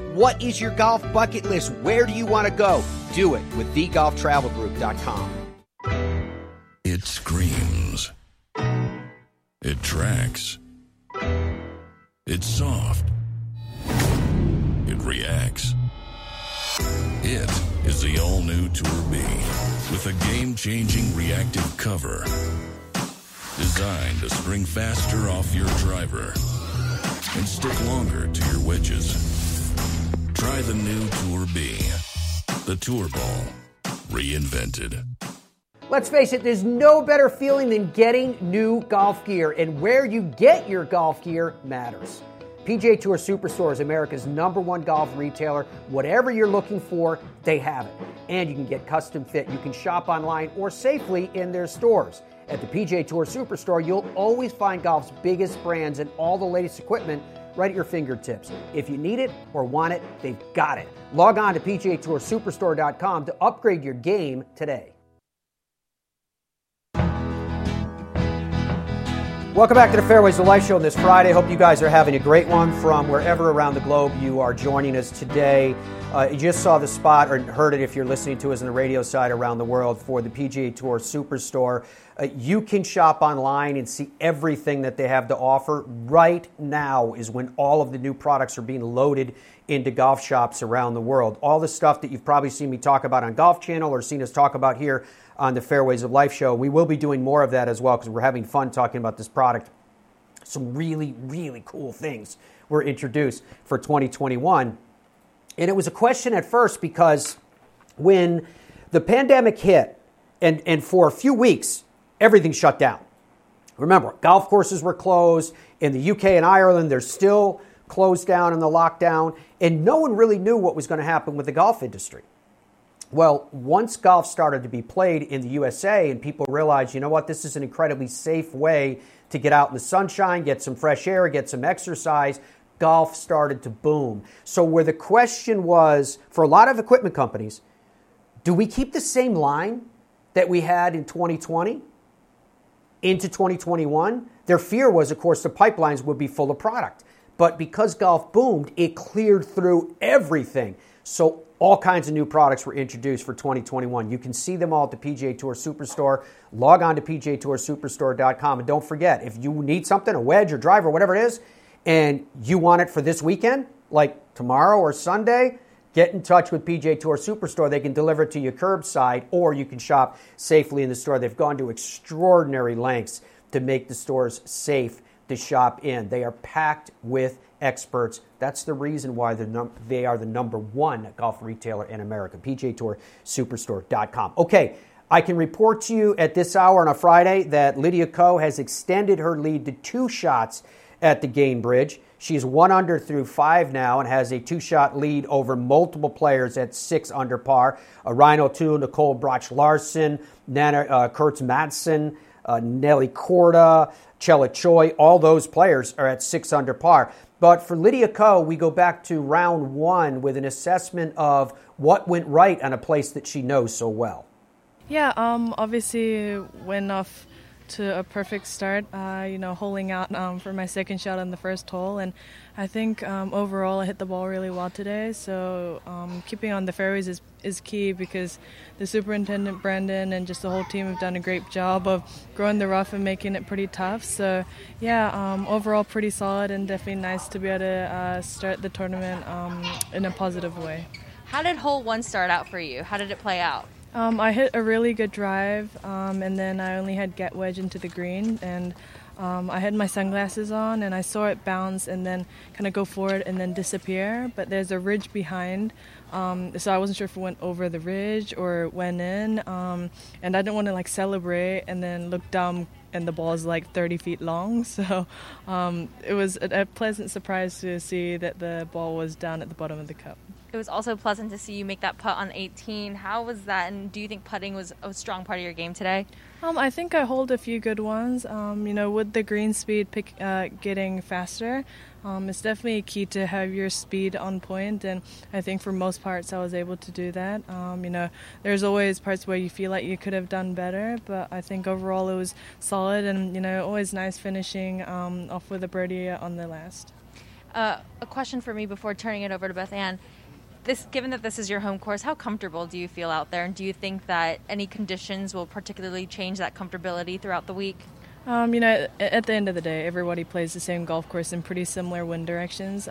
What is your golf bucket list? Where do you want to go? Do it with TheGolfTravelGroup.com. It screams. It tracks. It's soft. It reacts. It is the all-new Tour B with a game-changing reactive cover designed to spring faster off your driver and stick longer to your wedges. Try the new Tour B, the Tour Ball, reinvented. Let's face it, there's no better feeling than getting new golf gear, and where you get your golf gear matters. PGA Tour Superstore is America's #1 golf retailer. Whatever you're looking for, they have it. And you can get custom fit. You can shop online or safely in their stores. At the PGA Tour Superstore, you'll always find golf's biggest brands and all the latest equipment right at your fingertips. If you need it or want it, they've got it. Log on to PGATourSuperstore.com to upgrade your game today. Welcome back to the Fairways of Life show on this Friday. Hope you guys are having a great one from wherever around the globe you are joining us today. You just saw the spot, or heard it if you're listening to us on the radio side around the world, for the PGA Tour Superstore. You can shop online and see everything that they have to offer. Right now is when all of the new products are being loaded into golf shops around the world. All the stuff that you've probably seen me talk about on Golf Channel or seen us talk about here on the Fairways of Life show. We will be doing more of that as well because we're having fun talking about this product. Some really, really cool things were introduced for 2021. And it was a question at first because when the pandemic hit and for a few weeks, everything shut down. Remember, golf courses were closed. In the UK and Ireland, they're still closed down in the lockdown. And no one really knew what was going to happen with the golf industry. Well, once golf started to be played in the USA and people realized, you know what, this is an incredibly safe way to get out in the sunshine, get some fresh air, get some exercise, golf started to boom. So where the question was, for a lot of equipment companies, do we keep the same line that we had in 2020 into 2021? Their fear was, of course, the pipelines would be full of product. But because golf boomed, it cleared through everything. So all kinds of new products were introduced for 2021. You can see them all at the PGA Tour Superstore. Log on to PGATourSuperstore.com. And don't forget, if you need something, a wedge or driver, whatever it is, and you want it for this weekend, like tomorrow or Sunday, get in touch with PGA Tour Superstore. They can deliver it to you curbside, or you can shop safely in the store. They've gone to extraordinary lengths to make the stores safe to shop in. They are packed with experts. That's the reason why they are the #1 golf retailer in America, PGATourSuperstore.com. Okay, I can report to you at this hour on a Friday that Lydia Ko has extended her lead to 2 shots at the Gainbridge. She's 1 under through 5 now and has a 2-shot lead over multiple players at 6 under par. Ryan O'Toole, Nicole Broch-Larsen, Nana Kurtz Madsen, Nellie Korda, Chela Choi, all those players are at 6 under par. But for Lydia Ko, we go back to round one with an assessment of what went right on a place that she knows so well. Yeah, obviously went off to a perfect start, holing out for my second shot on the first hole. And I think overall I hit the ball really well today. So keeping on the fairways is key, because the superintendent, Brandon, and just the whole team have done a great job of growing the rough and making it pretty tough. So, overall pretty solid, and definitely nice to be able to start the tournament in a positive way. How did hole one start out for you? How did it play out? I hit a really good drive, and then I only had get wedge into the green, and I had my sunglasses on, and I saw it bounce and then kind of go forward and then disappear, but there's a ridge behind, so I wasn't sure if it went over the ridge or went in, and I didn't want to celebrate and then look dumb and the ball's 30 feet long, so it was a pleasant surprise to see that the ball was down at the bottom of the cup. It was also pleasant to see you make that putt on 18. How was that, and do you think putting was a strong part of your game today? I think I hold a few good ones. With the green speed getting faster, it's definitely key to have your speed on point, and I think for most parts I was able to do that. There's always parts where you feel like you could have done better, but I think overall it was solid, and, always nice finishing off with a birdie on the last. A question for me before turning it over to Beth Ann. Given that this is your home course, how comfortable do you feel out there, and do you think that any conditions will particularly change that comfortability throughout the week? At the end of the day, everybody plays the same golf course in pretty similar wind directions.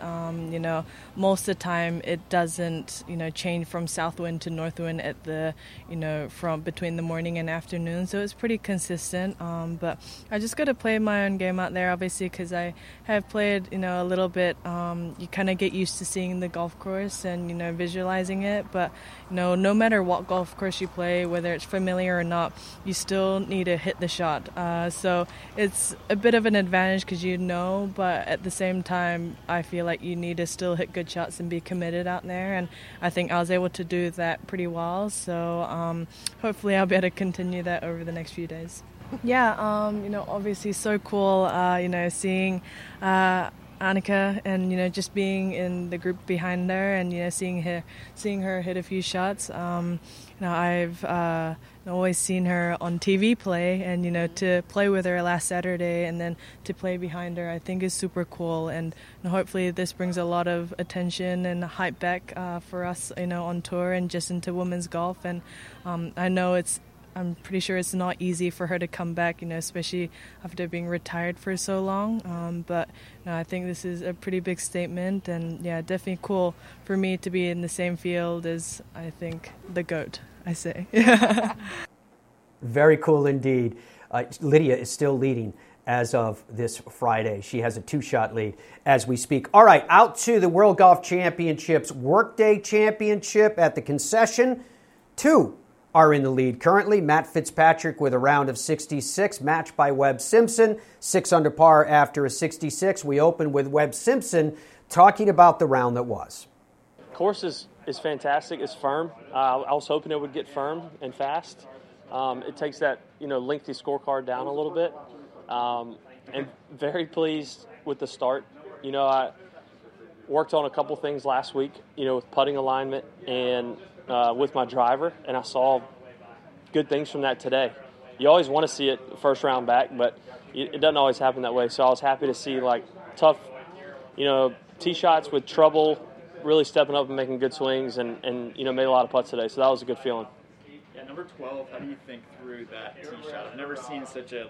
Most of the time it doesn't, change from south wind to north wind at the, from between the morning and afternoon. So it's pretty consistent. But I just got to play my own game out there, obviously, because I have played, a little bit. You kind of get used to seeing the golf course and, visualizing it. But, no matter what golf course you play, whether it's familiar or not, you still need to hit the shot. So it's a bit of an advantage because but at the same time I feel like you need to still hit good shots and be committed out there, and I think I was able to do that pretty well, so hopefully I'll be able to continue that over the next few days. Obviously so cool, seeing Annika, and just being in the group behind her, and seeing her hit a few shots. I've always seen her on TV play, and to play with her last Saturday and then to play behind her, I think is super cool, and hopefully this brings a lot of attention and hype back for us, on tour and just into women's golf. And I'm pretty sure it's not easy for her to come back, especially after being retired for so long. I think this is a pretty big statement, and definitely cool for me to be in the same field as, I think, the GOAT, I say. Very cool indeed. Lydia is still leading as of this Friday. She has a 2-shot lead as we speak. All right, out to the World Golf Championships Workday Championship at the Concession. 2 are in the lead currently. Matt Fitzpatrick with a round of 66, matched by Webb Simpson, 6 under par after a 66. We open with Webb Simpson talking about the round that was. Course is fantastic. It's firm. I was hoping it would get firm and fast. It takes that lengthy scorecard down a little bit. And very pleased with the start. I worked on a couple things last week, with putting alignment and with my driver, and I saw good things from that today. You always want to see it first round back, but it doesn't always happen that way. So I was happy to see tough, tee shots with trouble, really stepping up and making good swings, and made a lot of putts today. So that was a good feeling. Yeah, number 12. How do you think through that tee shot? I've never seen such a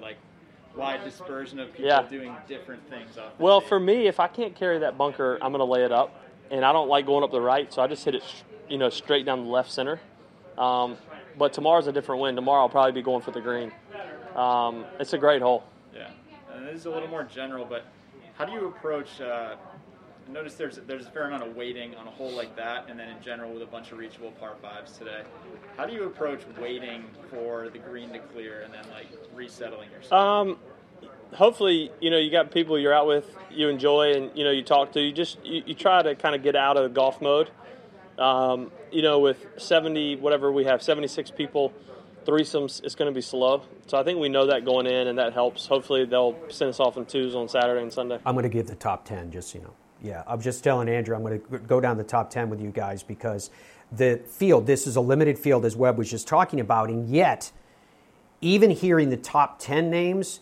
wide dispersion of people doing different things. Well, for me, if I can't carry that bunker, I'm going to lay it up, and I don't like going up the right, so I just hit it straight down the left center. But tomorrow's a different wind. Tomorrow I'll probably be going for the green. It's a great hole. Yeah. And this is a little more general, but how do you approach noticed there's a fair amount of weighting on a hole like that, and then in general with a bunch of reachable par fives today. How do you approach waiting for the green to clear and then like resettling yourself? Hopefully, you know, you got people you're out with, you enjoy, and you know you talk to. You try to kind of get out of golf mode. You know, with 70 whatever we have, 76 people, threesomes, it's going to be slow. So I think we know that going in, and that helps. Hopefully they'll send us off in twos on Saturday and Sunday. I'm going to give the top 10, just so you know. Yeah, I'm just telling Andrew I'm going to go down the top 10 with you guys because the field, this is a limited field as Webb was just talking about, and yet even hearing the top 10 names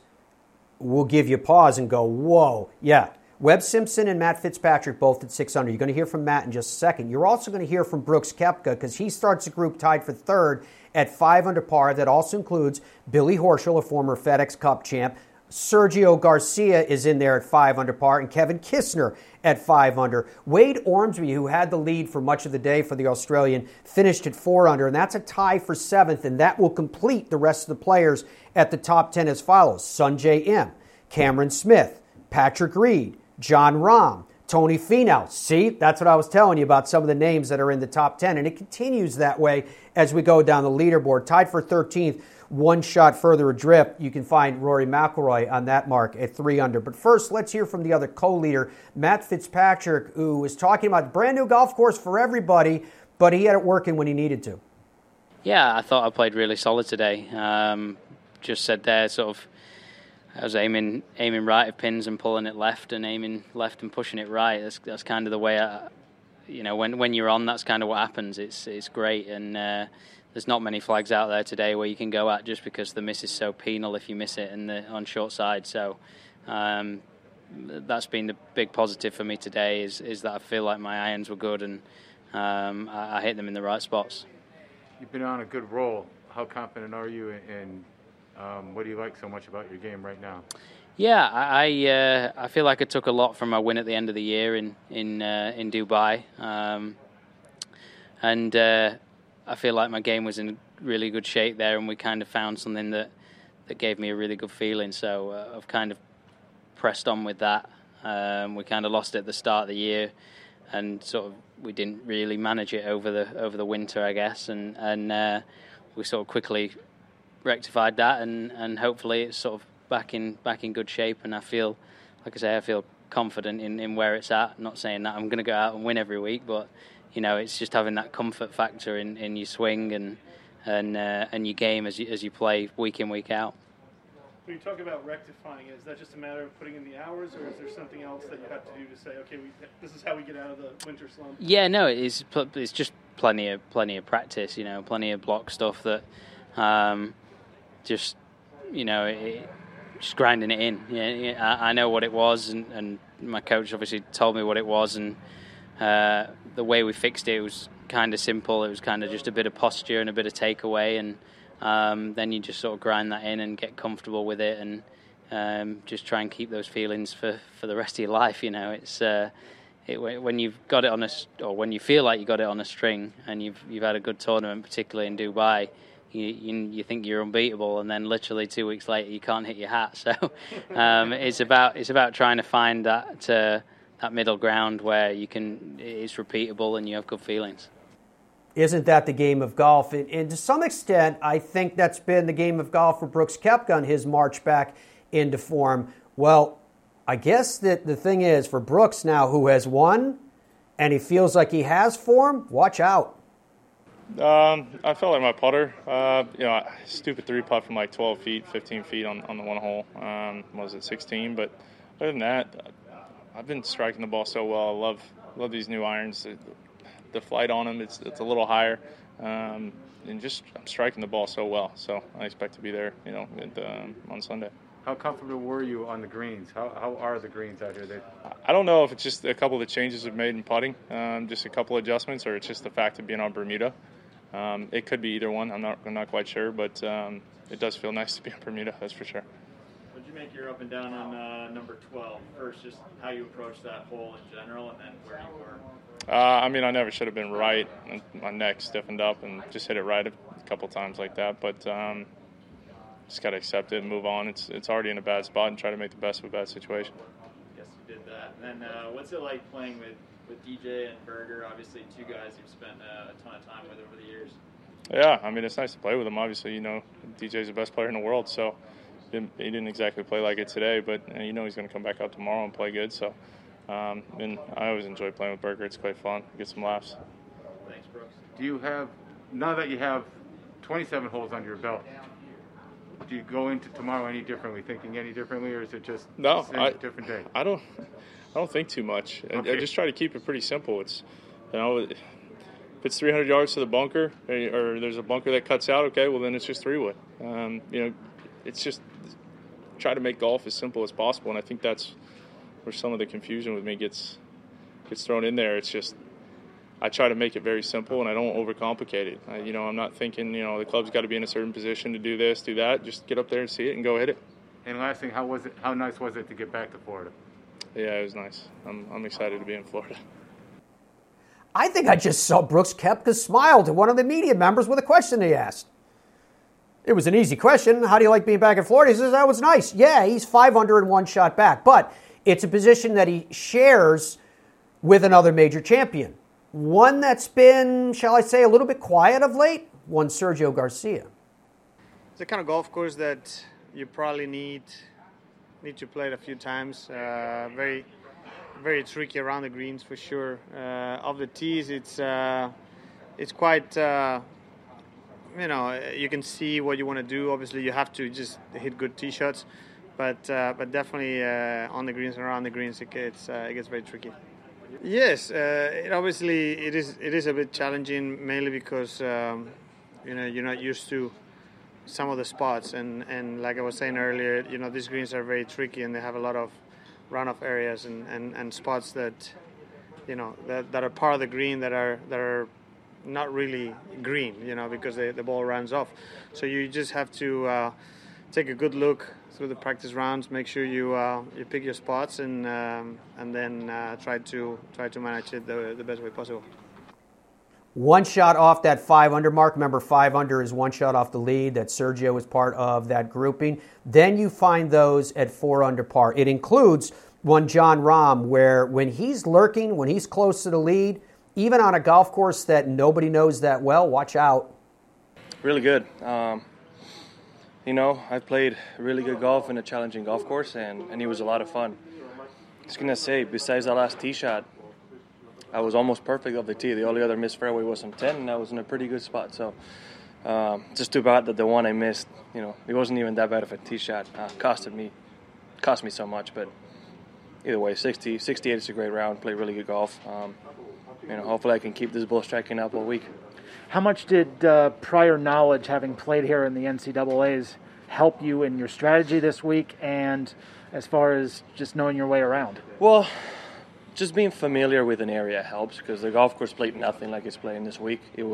will give you pause and go, whoa, yeah. Webb Simpson and Matt Fitzpatrick both at 6 under. You're going to hear from Matt in just a second. You're also going to hear from Brooks Koepka because he starts a group tied for third at 5 under par. That also includes Billy Horschel, a former FedEx Cup champ. Sergio Garcia is in there at 5 under par, and Kevin Kisner at 5 under. Wade Ormsby, who had the lead for much of the day for the Australian, finished at 4 under, and that's a tie for 7th, and that will complete the rest of the players at the top 10 as follows. Sunjay M, Cameron Smith, Patrick Reed, John Rahm, Tony Finau. See, that's what I was telling you about some of the names that are in the top 10, and it continues that way as we go down the leaderboard. Tied for 13th, one shot further adrift. You can find Rory McIlroy on that mark at 3 under. But first, let's hear from the other co-leader, Matt Fitzpatrick, who was talking about the brand-new golf course for everybody, but he had it working when he needed to. Yeah, I thought I played really solid today. Just said there, sort of, I was aiming right at pins and pulling it left, and aiming left and pushing it right. That's kind of the way I, you know, when you're on, that's kind of what happens. It's great, and there's not many flags out there today where you can go at just because the miss is so penal if you miss it in the on short side. So that's been the big positive for me today is that I feel like my irons were good and I hit them in the right spots. You've been on a good roll. How confident are you in what do you like so much about your game right now? Yeah, I feel like I took a lot from my win at the end of the year in Dubai, and I feel like my game was in really good shape there, and we kind of found something that gave me a really good feeling. So I've kind of pressed on with that. We kind of lost it at the start of the year, and sort of we didn't really manage it over the winter, I guess, and we sort of quickly rectified that, and hopefully it's sort of back in good shape, and I feel, like I say, I feel confident in where it's at. I'm not saying that I'm going to go out and win every week, but you know, it's just having that comfort factor in your swing and your game as you play week in, week out. When you talk about rectifying it, is that just a matter of putting in the hours, or is there something else that you have to do to say, okay, this is how we get out of the winter slump? Yeah, no, it's just plenty of practice, you know, plenty of block stuff that just, you know, just grinding it in. Yeah, I know what it was, and my coach obviously told me what it was, and the way we fixed it was kind of simple. It was kind of just a bit of posture and a bit of takeaway, and then you just sort of grind that in and get comfortable with it, and just try and keep those feelings for the rest of your life. You know, it's when you've got it on a, or when you feel like you got it on a string, and you've had a good tournament, particularly in Dubai. You think you're unbeatable, and then literally 2 weeks later you can't hit your hat. So it's about trying to find that middle ground where you can, it's repeatable and you have good feelings. Isn't that the game of golf? And to some extent, I think that's been the game of golf for Brooks Koepka on his march back into form. Well, I guess that the thing is for Brooks now, who has won, and he feels like he has form. Watch out. I felt like my putter, you know, stupid 3-putt from like 12 feet, 15 feet on the one hole. Was it 16? But other than that, I've been striking the ball so well. I love these new irons. The flight on them, it's a little higher, and just I'm striking the ball so well. So I expect to be there, you know, on Sunday. How comfortable were you on the greens? How are the greens out here? I don't know if it's just a couple of the changes we've made in putting, just a couple of adjustments, or it's just the fact of being on Bermuda. It could be either one. I'm not quite sure, but it does feel nice to be on Bermuda, that's for sure. What did you make your up and down on number 12? First, just how you approached that hole in general, and then where you were. I mean, I never should have been right. My neck stiffened up and just hit it right a couple times like that, but just got to accept it and move on. It's already in a bad spot and try to make the best of a bad situation. did that. And then what's it like playing with DJ and Berger, obviously two guys you've spent a ton of time with over the years? Yeah, I mean, it's nice to play with him. Obviously, you know, DJ's the best player in the world, so he didn't exactly play like it today, but you know he's going to come back out tomorrow and play good. So, and I always enjoy playing with Berger. It's quite fun. Get some laughs. Thanks, Brooks. Do you have, now that you have 27 holes under your belt, do you go into tomorrow any differently, thinking any differently, or is it just a different day? I don't think too much. Okay. I just try to keep it pretty simple. It's, you know, if it's 300 yards to the bunker, or there's a bunker that cuts out, okay, well then it's just three wood. You know, it's just try to make golf as simple as possible, and I think that's where some of the confusion with me gets thrown in there. It's just, I try to make it very simple, and I don't overcomplicate it. You know, I'm not thinking, you know, the club's got to be in a certain position to do this, do that. Just get up there and see it and go hit it. And last thing, how was it? How nice was it to get back to Florida? Yeah, it was nice. I'm excited to be in Florida. I think I just saw Brooks Koepka smile to one of the media members with a question he asked. It was an easy question. How do you like being back in Florida? He says, that was nice. Yeah, he's 500 and one shot back. But it's a position that he shares with another major champion. One that's been, shall I say, a little bit quiet of late, one Sergio Garcia. It's the kind of golf course that you probably need to play it a few times. Very, very tricky around the greens for sure. Of the tees, it's quite, you know, you can see what you want to do. Obviously, you have to just hit good tee shots, but definitely on the greens and around the greens, it gets very tricky. Yes, it obviously is a bit challenging, mainly because you know, you're not used to some of the spots, and like I was saying earlier, you know, these greens are very tricky and they have a lot of runoff areas and spots that, you know, that are part of the green that are not really green, you know, because the ball runs off. So you just have to take a good look through the practice rounds, make sure you pick your spots, and then try to manage it the best way possible. One shot off that 5-under mark. Remember, 5-under is one shot off the lead. That Sergio is part of that grouping. Then you find those at 4-under par. It includes one Jon Rahm, where when he's lurking, when he's close to the lead, even on a golf course that nobody knows that well, watch out. Really good. You know, I've played really good golf in a challenging golf course, and it was a lot of fun. I was going to say, besides the last tee shot, I was almost perfect off the tee. The only other missed fairway was on 10, and I was in a pretty good spot. So just too bad that the one I missed, you know, it wasn't even that bad of a tee shot. Cost me so much, but either way, 68 is a great round. Played really good golf. You know, hopefully I can keep this ball striking up all week. How much did prior knowledge, having played here in the NCAAs, help you in your strategy this week and as far as just knowing your way around? Well, just being familiar with an area helps, because the golf course played nothing like it's playing this week. It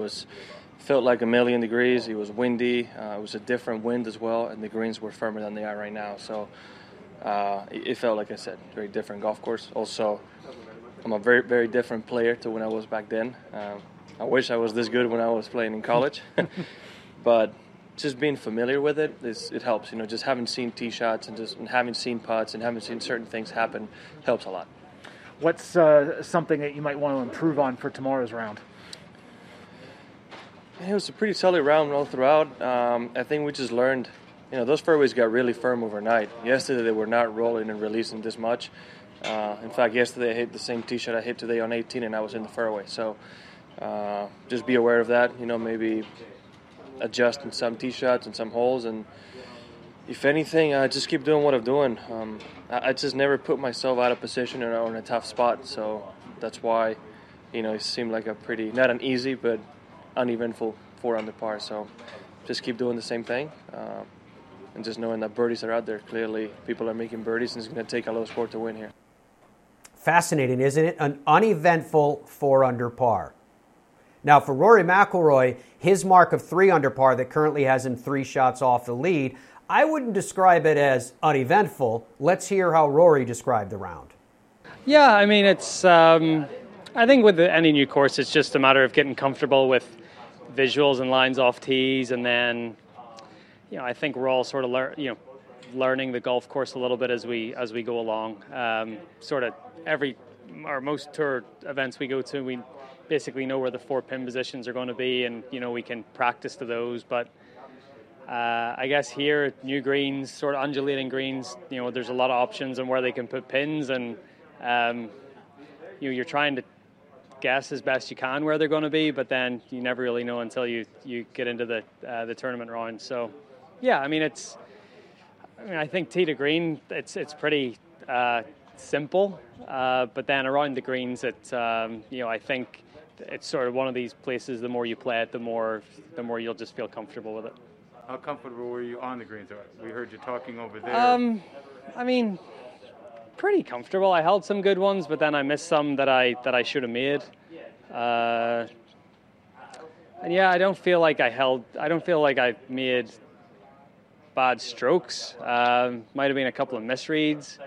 felt like a million degrees. It was windy. It was a different wind as well, and the greens were firmer than they are right now. So it felt, like I said, a very different golf course. Also, I'm a very, very different player to when I was back then. I wish I was this good when I was playing in college, but just being familiar with it, it helps. You know, just having seen tee shots and having seen putts and having seen certain things happen helps a lot. What's something that you might want to improve on for tomorrow's round? It was a pretty solid round all throughout. I think we just learned, you know, those fairways got really firm overnight. Yesterday they were not rolling and releasing this much. In fact, yesterday I hit the same tee shot I hit today on 18, and I was in the fairway. So. Just be aware of that, you know, maybe adjust in some tee shots and some holes, and if anything, just keep doing what I'm doing. I just never put myself out of position or in a tough spot, so that's why, you know, it seemed like a pretty, not an easy, but uneventful 4-under par, so just keep doing the same thing, and just knowing that birdies are out there. Clearly, people are making birdies, and it's going to take a low score to win here. Fascinating, isn't it? An uneventful 4-under par. Now, for Rory McIlroy, his mark of 3-under par that currently has him 3 shots off the lead, I wouldn't describe it as uneventful. Let's hear how Rory described the round. Yeah, I mean, it's. I think with any new course, it's just a matter of getting comfortable with visuals and lines off tees, and then, you know, I think we're all sort of learning the golf course a little bit as we go along. Sort of most tour events we go to, we basically know where the 4-pin positions are going to be, and we can practice to those. But I guess here, new greens, sort of undulating greens, there's a lot of options on where they can put pins, and you're trying to guess as best you can where they're going to be, but then you never really know until you get into the tournament round. So, yeah, I think tee to green, it's pretty simple, but then around the greens, I think it's sort of one of these places. The more you play it, the more you'll just feel comfortable with it. How comfortable were you on the greens? We heard you talking over there. Pretty comfortable. I held some good ones, but then I missed some that I should have made. I don't feel like I don't feel like I made bad strokes. Might have been a couple of misreads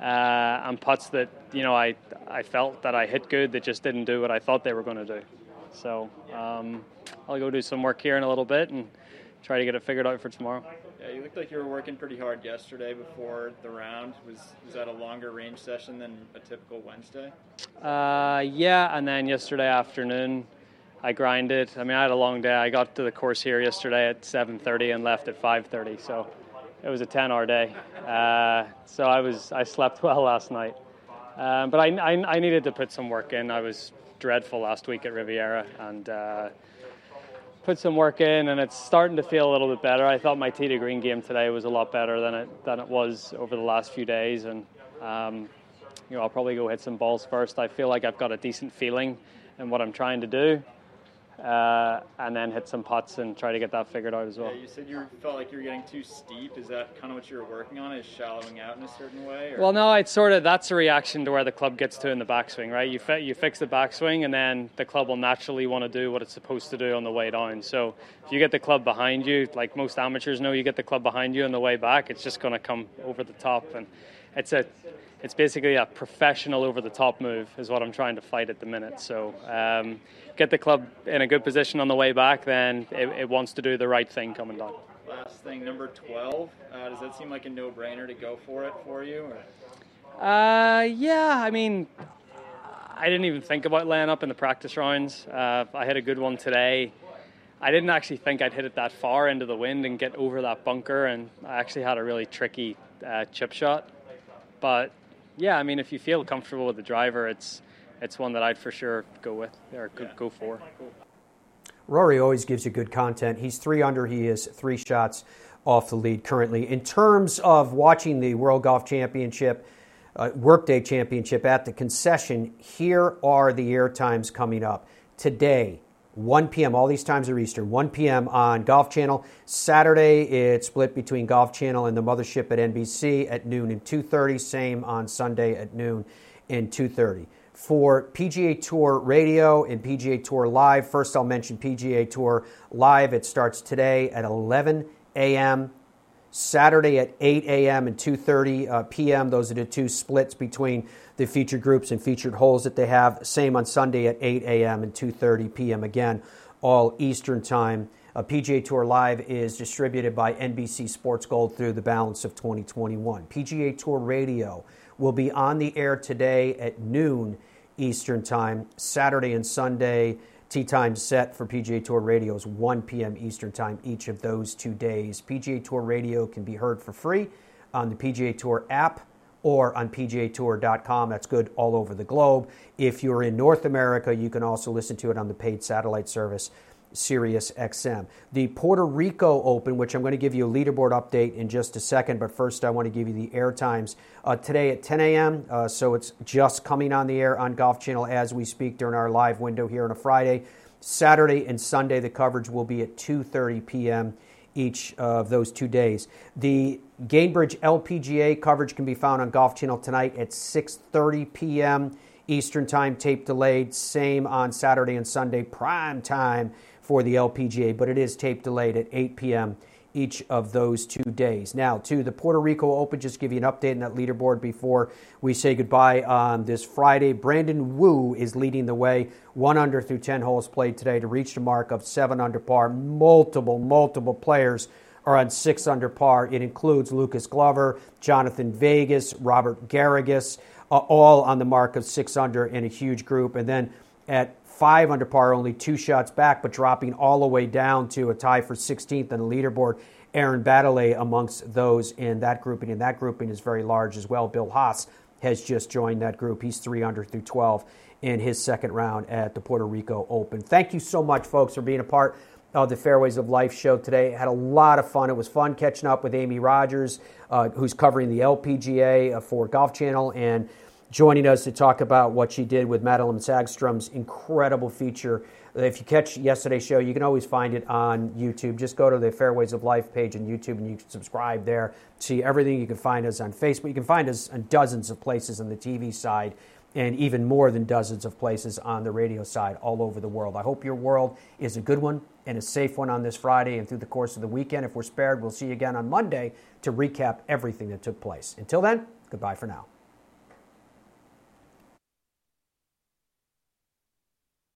and putts that I felt that I hit good that just didn't do what I thought they were going to do. So I'll go do some work here in a little bit and try to get it figured out for tomorrow. Yeah, you looked like you were working pretty hard yesterday before the round. Was that a longer range session than a typical Wednesday? Yeah, and then yesterday afternoon I grinded. I had a long day. I got to the course here yesterday at 7:30 and left at 5:30, so it was a 10-hour day. So I slept well last night. But I needed to put some work in. I was dreadful last week at Riviera, and put some work in, and it's starting to feel a little bit better. I thought my tee to green game today was a lot better than it was over the last few days, and I'll probably go hit some balls first. I feel like I've got a decent feeling in what I'm trying to do, and then hit some putts and try to get that figured out as well. Yeah, you said you felt like you were getting too steep. Is that kind of what you were working on? Is shallowing out in a certain way? Or? Well, no, it's sort of that's a reaction to where the club gets to in the backswing, right? You fix the backswing, and then the club will naturally want to do what it's supposed to do on the way down. So if you get the club behind you, like most amateurs know, you get the club behind you on the way back, it's just going to come over the top, and it's basically a professional over-the-top move is what I'm trying to fight at the minute. So get the club in a good position on the way back, then it wants to do the right thing coming down. Last thing, number 12. Does that seem like a no-brainer to go for it for you? Or? I didn't even think about laying up in the practice rounds. I hit a good one today. I didn't actually think I'd hit it that far into the wind and get over that bunker, and I actually had a really tricky chip shot. But yeah, if you feel comfortable with the driver, it's one that I'd for sure go with or go for. Rory always gives you good content. He's 3 under. He is 3 shots off the lead currently. In terms of watching the World Golf Championship, Workday Championship at the Concession, here are the air times coming up. Today, 1 p.m., all these times are Eastern, 1 p.m. on Golf Channel. Saturday, it's split between Golf Channel and the Mothership at NBC at noon and 2:30. Same on Sunday at noon and 2:30. For PGA Tour Radio and PGA Tour Live, first I'll mention PGA Tour Live. It starts today at 11 a.m., Saturday at 8 a.m. and 2:30 p.m. Those are the two splits between the featured groups and featured holes that they have. Same on Sunday at 8 a.m. and 2:30 p.m. Again, all Eastern time. PGA Tour Live is distributed by NBC Sports Gold through the balance of 2021. PGA Tour Radio will be on the air today at noon Eastern time. Saturday and Sunday, tee time set for PGA Tour Radio is 1 p.m. Eastern time each of those 2 days. PGA Tour Radio can be heard for free on the PGA Tour app or on pgatour.com. That's good all over the globe. If you're in North America, you can also listen to it on the paid satellite service, Sirius XM. The Puerto Rico Open, which I'm going to give you a leaderboard update in just a second, but first I want to give you the air times. Today at 10 a.m., so it's just coming on the air on Golf Channel as we speak during our live window here on a Friday. Saturday and Sunday, the coverage will be at 2:30 p.m. each of those 2 days. The Gainbridge LPGA coverage can be found on Golf Channel tonight at 6:30 p.m. Eastern time, tape delayed. Same on Saturday and Sunday, prime time for the LPGA, but it is tape delayed at 8 p.m. each of those 2 days. Now, to the Puerto Rico Open, just give you an update on that leaderboard before we say goodbye on this Friday. Brandon Wu is leading the way, 1 under through 10 holes played today to reach the mark of 7 under par. Multiple players are on 6 under par. It includes Lucas Glover, Jonathan Vegas, Robert Garrigus, all on the mark of 6 under in a huge group. And then at 5 under par, only 2 shots back, but dropping all the way down to a tie for 16th on the leaderboard, Aaron Baddeley amongst those in that grouping. And that grouping is very large as well. Bill Haas has just joined that group. He's 3 under through 12 in his second round at the Puerto Rico Open. Thank you so much, folks, for being a part of the Fairways of Life show today. I had a lot of fun. It was fun catching up with Amy Rogers, who's covering the LPGA for Golf Channel, and joining us to talk about what she did with Madeleine Sagström's incredible feature. If you catch yesterday's show, you can always find it on YouTube. Just go to the Fairways of Life page on YouTube and you can subscribe there. See everything. You can find us on Facebook. You can find us in dozens of places on the TV side and even more than dozens of places on the radio side all over the world. I hope your world is a good one and a safe one on this Friday and through the course of the weekend. If we're spared, we'll see you again on Monday to recap everything that took place. Until then, goodbye for now.